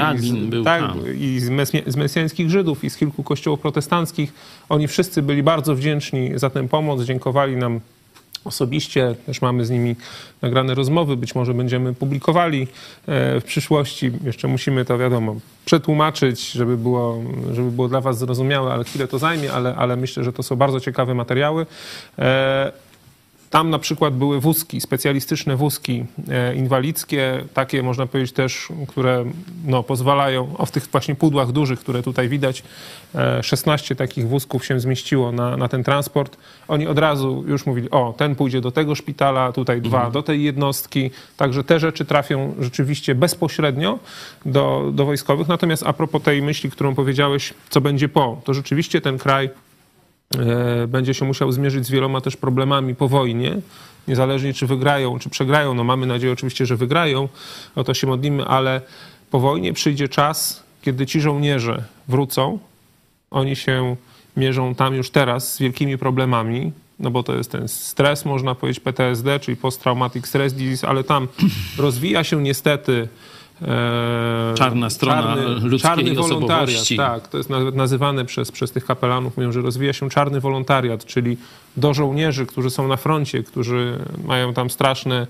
i z mesjańskich Żydów, i z kilku kościołów protestanckich. Oni wszyscy byli bardzo wdzięczni za tę pomoc, dziękowali nam osobiście, też mamy z nimi nagrane rozmowy, być może będziemy publikowali w przyszłości. Jeszcze musimy to, wiadomo, przetłumaczyć, żeby było dla was zrozumiałe, ale chwilę to zajmie, ale myślę, że to są bardzo ciekawe materiały. Tam na przykład były wózki, specjalistyczne wózki inwalidzkie, takie można powiedzieć też, które no, pozwalają, w tych właśnie pudłach dużych, które tutaj widać, 16 takich wózków się zmieściło na ten transport. Oni od razu już mówili, o, ten pójdzie do tego szpitala, tutaj dwa do tej jednostki. Także te rzeczy trafią rzeczywiście bezpośrednio do wojskowych. Natomiast a propos tej myśli, którą powiedziałeś, co będzie po, to rzeczywiście ten kraj będzie się musiał zmierzyć z wieloma też problemami po wojnie, niezależnie czy wygrają, czy przegrają. No mamy nadzieję oczywiście, że wygrają, o to się modlimy, ale po wojnie przyjdzie czas, kiedy ci żołnierze wrócą. Oni się mierzą tam już teraz z wielkimi problemami, no bo to jest ten stres, można powiedzieć PTSD, czyli post-traumatic stress disease, ale tam rozwija się niestety czarna strona ludzkiej osobowości. Tak, to jest nawet nazywane przez tych kapelanów, mówią, że rozwija się czarny wolontariat, czyli do żołnierzy, którzy są na froncie, którzy mają tam straszne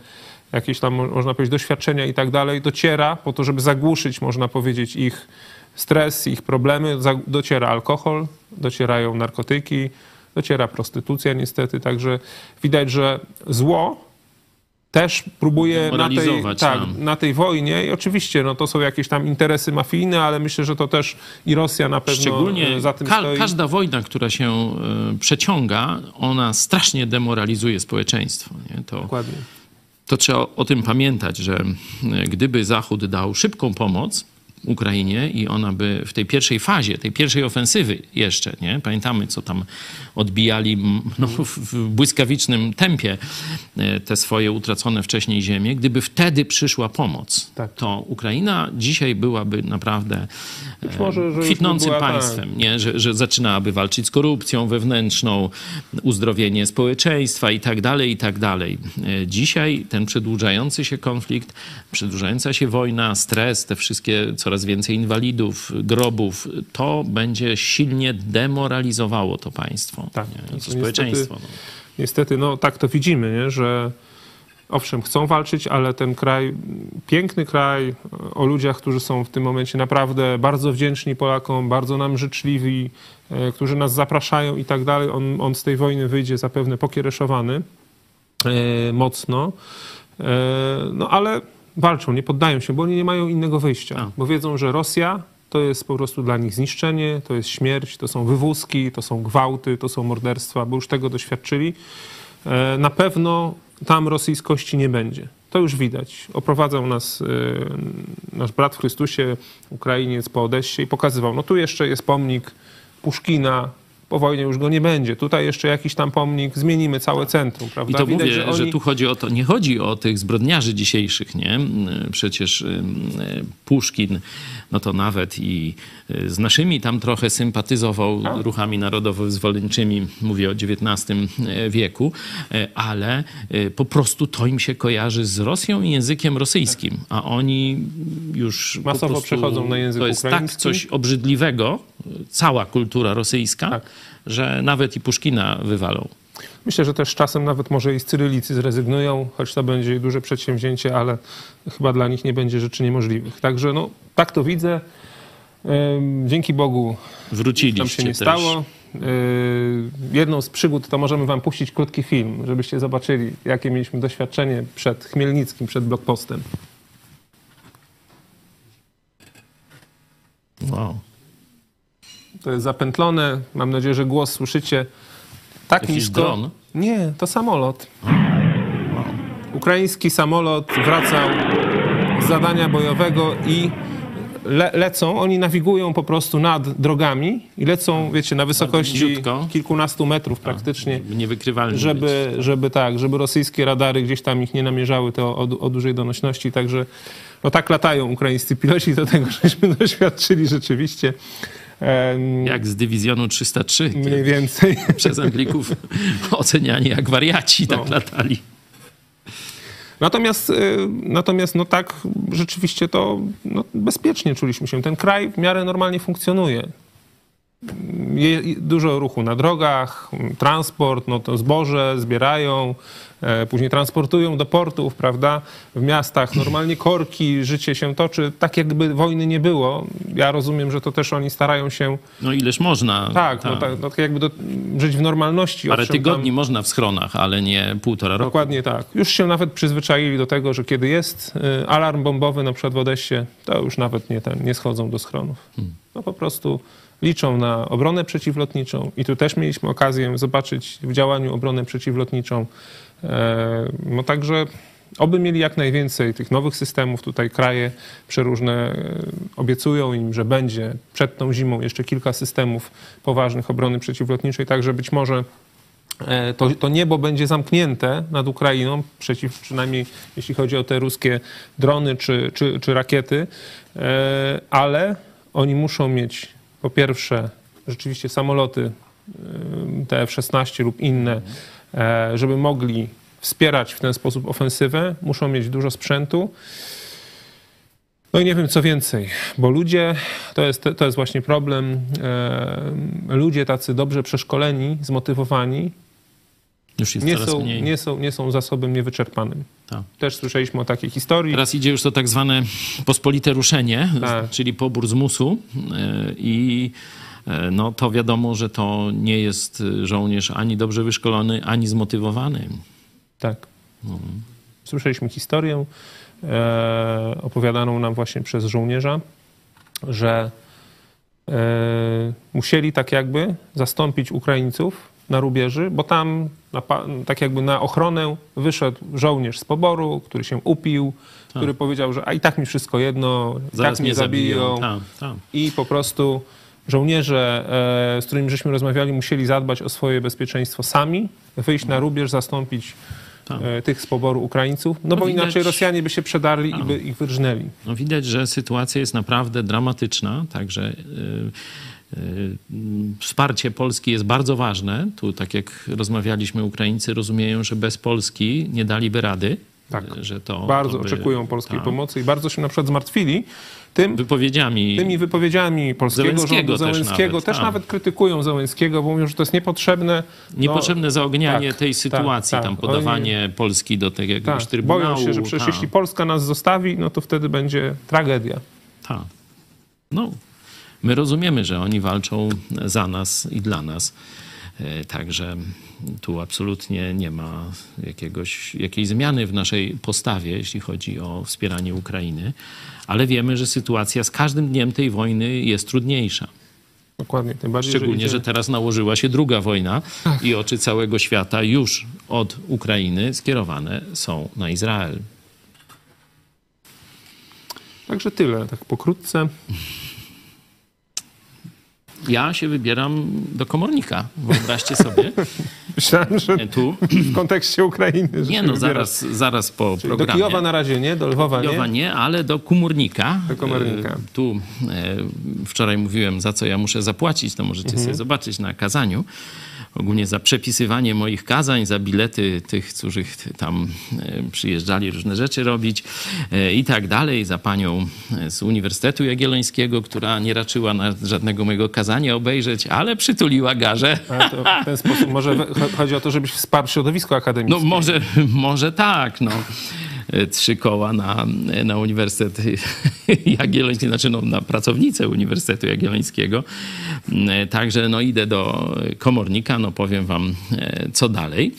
jakieś tam, można powiedzieć, doświadczenia i tak dalej, dociera po to, żeby zagłuszyć, można powiedzieć, ich stres, ich problemy. Dociera alkohol, docierają narkotyki, dociera prostytucja niestety, także widać, że zło też próbuje na tej wojnie i oczywiście no, to są jakieś tam interesy mafijne, ale myślę, że to też i Rosja na pewno szczególnie za tym stoi. Każda wojna, która się przeciąga, ona strasznie demoralizuje społeczeństwo. Nie? To trzeba o tym pamiętać, że gdyby Zachód dał szybką pomoc Ukrainie i ona by w tej pierwszej fazie, tej pierwszej ofensywy jeszcze, nie? Pamiętamy, co tam odbijali no, w błyskawicznym tempie te swoje utracone wcześniej ziemie. Gdyby wtedy przyszła pomoc, tak, to Ukraina dzisiaj byłaby naprawdę kwitnącym państwem, tak, nie? Że zaczynałaby walczyć z korupcją wewnętrzną, uzdrowienie społeczeństwa i tak dalej, i tak dalej. Dzisiaj ten przedłużający się konflikt, przedłużająca się wojna, stres, te wszystkie coraz więcej inwalidów, grobów, to będzie silnie demoralizowało to państwo, tak, nie? To społeczeństwo. Niestety, no tak to widzimy, nie? Że owszem, chcą walczyć, ale ten kraj, piękny kraj, o ludziach, którzy są w tym momencie naprawdę bardzo wdzięczni Polakom, bardzo nam życzliwi, którzy nas zapraszają i tak dalej, on z tej wojny wyjdzie zapewne pokiereszowany mocno, no ale walczą, nie poddają się, bo oni nie mają innego wyjścia. Bo wiedzą, że Rosja to jest po prostu dla nich zniszczenie, to jest śmierć, to są wywózki, to są gwałty, to są morderstwa, bo już tego doświadczyli. Na pewno tam rosyjskości nie będzie. To już widać. Oprowadzał nas nasz brat w Chrystusie, Ukrainiec, po Odessie i pokazywał, no tu jeszcze jest pomnik Puszkina, po wojnie już go nie będzie. Tutaj jeszcze jakiś tam pomnik, zmienimy całe centrum, prawda? I to widać, mówię, że że tu chodzi o to, nie chodzi o tych zbrodniarzy dzisiejszych, nie? Przecież Puszkin, no to nawet i z naszymi tam trochę sympatyzował ruchami narodowo-wyzwoleńczymi, mówię o XIX wieku, ale po prostu to im się kojarzy z Rosją i językiem rosyjskim, a oni już masowo po prostu przechodzą na język ukraiński. To jest tak coś obrzydliwego, cała kultura rosyjska, tak, że nawet i Puszkina wywalą. Myślę, że też czasem nawet może i z cyrylicy zrezygnują, choć to będzie duże przedsięwzięcie, ale chyba dla nich nie będzie rzeczy niemożliwych. Także no, tak to widzę. Dzięki Bogu wróciliście, tam się nie stało. Jedną z przygód to możemy wam puścić krótki film, żebyście zobaczyli, jakie mieliśmy doświadczenie przed Chmielnickim, przed blogpostem. Wow. To jest zapętlone. Mam nadzieję, że głos słyszycie. Tak nisko. Dron? Nie, to samolot. Ukraiński samolot wracał z zadania bojowego i lecą. Oni nawigują po prostu nad drogami i lecą, wiecie, na wysokości kilkunastu metrów praktycznie. Żeby rosyjskie radary gdzieś tam ich nie namierzały, to o dużej donośności. Także no tak latają ukraińscy piloci, do tego żeśmy doświadczyli rzeczywiście. Jak z dywizjonu 303. Mniej więcej. Przez Anglików oceniani jak wariaci, tak latali. Natomiast no tak rzeczywiście to bezpiecznie czuliśmy się. Ten kraj w miarę normalnie funkcjonuje. dużo ruchu na drogach, transport, no to zboże zbierają, później transportują do portów, prawda? W miastach normalnie korki, życie się toczy, tak jakby wojny nie było. Ja rozumiem, że to też oni starają się... No ileż można. Tak, no, tak jakby żyć w normalności. Parę tygodni tam... można w schronach, ale nie półtora roku. Dokładnie tak. Już się nawet przyzwyczaili do tego, że kiedy jest alarm bombowy na przykład w Odessie, to już nawet nie schodzą do schronów. No po prostu... Liczą na obronę przeciwlotniczą i tu też mieliśmy okazję zobaczyć w działaniu obronę przeciwlotniczą. No także oby mieli jak najwięcej tych nowych systemów. Tutaj kraje przeróżne obiecują im, że będzie przed tą zimą jeszcze kilka systemów poważnych obrony przeciwlotniczej, także być może to niebo będzie zamknięte nad Ukrainą, przynajmniej jeśli chodzi o te ruskie drony czy rakiety, ale oni muszą mieć... Po pierwsze, rzeczywiście samoloty, te F-16 lub inne, żeby mogli wspierać w ten sposób ofensywę, muszą mieć dużo sprzętu. No i nie wiem co więcej, bo ludzie, to jest właśnie problem, ludzie tacy dobrze przeszkoleni, zmotywowani, już jest nie są zasobem niewyczerpanym. Tak. Też słyszeliśmy o takiej historii. Teraz idzie już to tak zwane pospolite ruszenie, tak, czyli pobór z musu i no to wiadomo, że to nie jest żołnierz ani dobrze wyszkolony, ani zmotywowany. Tak. No. Słyszeliśmy historię opowiadaną nam właśnie przez żołnierza, że musieli tak jakby zastąpić Ukraińców na rubieży, bo tam tak jakby na ochronę wyszedł żołnierz z poboru, który się upił, który powiedział, że a i tak mi wszystko jedno, zaraz tak mnie zabiją. I po prostu żołnierze, z którymi żeśmy rozmawiali, musieli zadbać o swoje bezpieczeństwo sami, wyjść na rubież, zastąpić tych z poboru Ukraińców, no bo widać, inaczej Rosjanie by się przedarli i by ich wyrżnęli. No widać, że sytuacja jest naprawdę dramatyczna, także... Wsparcie Polski jest bardzo ważne. Tu, tak jak rozmawialiśmy, Ukraińcy rozumieją, że bez Polski nie daliby rady. Tak, że to bardzo oczekują polskiej pomocy i bardzo się na przykład zmartwili tymi wypowiedziami polskiego rządu, Zełenskiego. Też nawet krytykują Zełenskiego, bo mówią, że to jest niepotrzebne. Niepotrzebne zaognianie tej sytuacji, tam podawanie Polski do tego jakiegoś trybunału. Boją się, że przecież jeśli Polska nas zostawi, no to wtedy będzie tragedia. Tak. No... My rozumiemy, że oni walczą za nas i dla nas. Także tu absolutnie nie ma jakiejś zmiany w naszej postawie, jeśli chodzi o wspieranie Ukrainy. Ale wiemy, że sytuacja z każdym dniem tej wojny jest trudniejsza. Dokładnie. Tym bardziej, szczególnie, że teraz nałożyła się druga wojna i oczy całego świata już od Ukrainy skierowane są na Izrael. Także tyle, tak pokrótce. Ja się wybieram do komornika, wyobraźcie sobie. Myślałem, że tu w kontekście Ukrainy. Nie, no zaraz po czyli programie. Do Kijowa na razie nie, do Lwowa nie. Do Kijowa nie, ale do komornika. Do komornika. Tu wczoraj mówiłem, za co ja muszę zapłacić, to możecie sobie zobaczyć na kazaniu. Ogólnie za przepisywanie moich kazań, za bilety tych, którzy tam przyjeżdżali różne rzeczy robić i tak dalej. Za panią z Uniwersytetu Jagiellońskiego, która nie raczyła na żadnego mojego kazania obejrzeć, ale przytuliła garzę. W ten sposób może chodzi o to, żebyś wsparł środowisko akademickie. No może tak, no. 3 koła na Uniwersytet Jagielloński, znaczy no, na pracownicę Uniwersytetu Jagiellońskiego. Także no, idę do komornika, no powiem wam co dalej.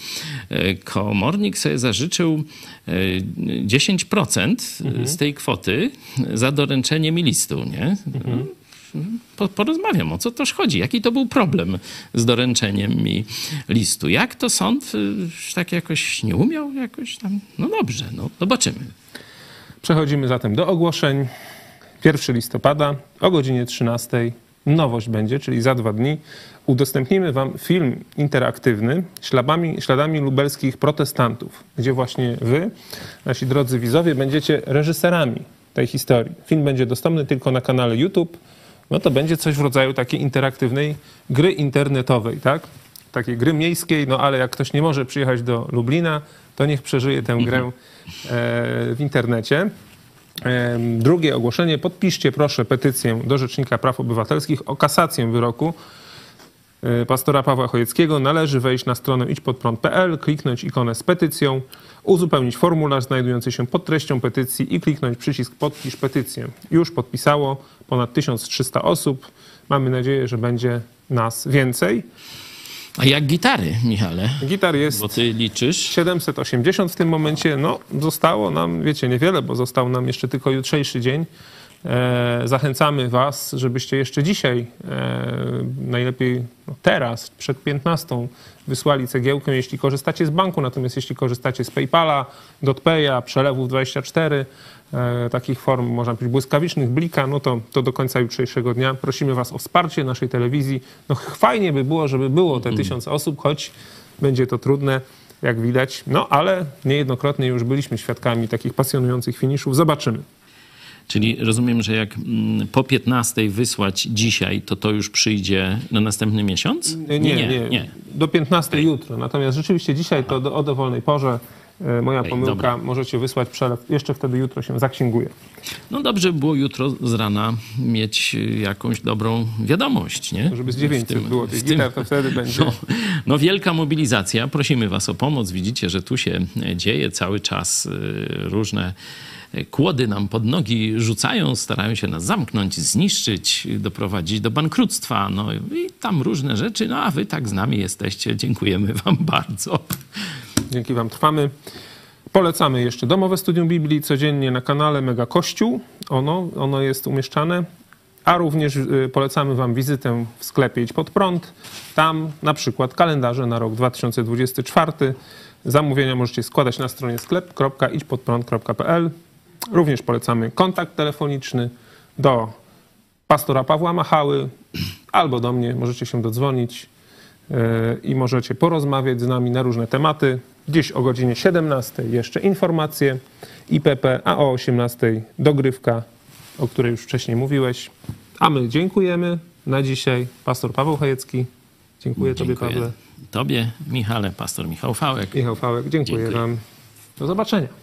Komornik sobie zażyczył 10% z tej kwoty za doręczenie mi listu, nie? Porozmawiam, o co toż chodzi, jaki to był problem z doręczeniem mi listu. Jak to sąd tak jakoś nie umiał, jakoś tam, no dobrze, no zobaczymy. Przechodzimy zatem do ogłoszeń. 1 listopada o godzinie 13:00 nowość będzie, czyli za 2 dni udostępnimy wam film interaktywny Śladami lubelskich protestantów, gdzie właśnie wy, nasi drodzy widzowie, będziecie reżyserami tej historii. Film będzie dostępny tylko na kanale YouTube. No to będzie coś w rodzaju takiej interaktywnej gry internetowej, tak? Takiej gry miejskiej, no ale jak ktoś nie może przyjechać do Lublina, to niech przeżyje tę grę w internecie. Drugie ogłoszenie. Podpiszcie proszę petycję do Rzecznika Praw Obywatelskich o kasację wyroku pastora Pawła Chojeckiego. Należy wejść na stronę idźpodprąd.pl, kliknąć ikonę z petycją, uzupełnić formularz znajdujący się pod treścią petycji i kliknąć przycisk podpisz petycję. Już podpisało ponad 1300 osób. Mamy nadzieję, że będzie nas więcej. A jak gitary, Michale? Gitar jest, bo ty liczysz, 780 w tym momencie. No, zostało nam, wiecie, niewiele, bo został nam jeszcze tylko jutrzejszy dzień. Zachęcamy was, żebyście jeszcze dzisiaj, najlepiej teraz, przed 15, wysłali cegiełkę, jeśli korzystacie z banku. Natomiast jeśli korzystacie z PayPala, DotPaya, Przelewów 24, takich form, można powiedzieć, błyskawicznych, Blika, no to do końca jutrzejszego dnia prosimy was o wsparcie naszej telewizji. No fajnie by było, żeby było te 1000 osób, choć będzie to trudne, jak widać. No ale niejednokrotnie już byliśmy świadkami takich pasjonujących finiszów. Zobaczymy. Czyli rozumiem, że jak po 15 wysłać dzisiaj, to już przyjdzie na następny miesiąc? Nie. Do 15 jutro. Natomiast rzeczywiście dzisiaj to o dowolnej porze. Moja pomyłka, dobra. Możecie wysłać przelew. Jeszcze wtedy jutro się zaksięguje. No dobrze by było jutro z rana mieć jakąś dobrą wiadomość, nie? Żeby z 900 było tych gitar, to wtedy będzie. No wielka mobilizacja. Prosimy was o pomoc. Widzicie, że tu się dzieje cały czas różne kłody nam pod nogi rzucają, starają się nas zamknąć, zniszczyć, doprowadzić do bankructwa, no i tam różne rzeczy. No a wy tak z nami jesteście. Dziękujemy wam bardzo. Dzięki wam trwamy. Polecamy jeszcze Domowe Studium Biblii codziennie na kanale Mega Kościół. Ono jest umieszczane. A również polecamy wam wizytę w sklepie Idź Pod Prąd. Tam na przykład kalendarze na rok 2024. Zamówienia możecie składać na stronie sklep.idźpodprąd.pl. Również polecamy kontakt telefoniczny do pastora Pawła Machały albo do mnie. Możecie się dodzwonić i możecie porozmawiać z nami na różne tematy. Dziś o godzinie 17 jeszcze informacje IPP, a o 18 dogrywka, o której już wcześniej mówiłeś. A my dziękujemy na dzisiaj. Pastor Paweł Chojecki. Dziękuję tobie, Pawle. Tobie, Michale. Pastor Michał Fałek. Dziękuję wam. Do zobaczenia.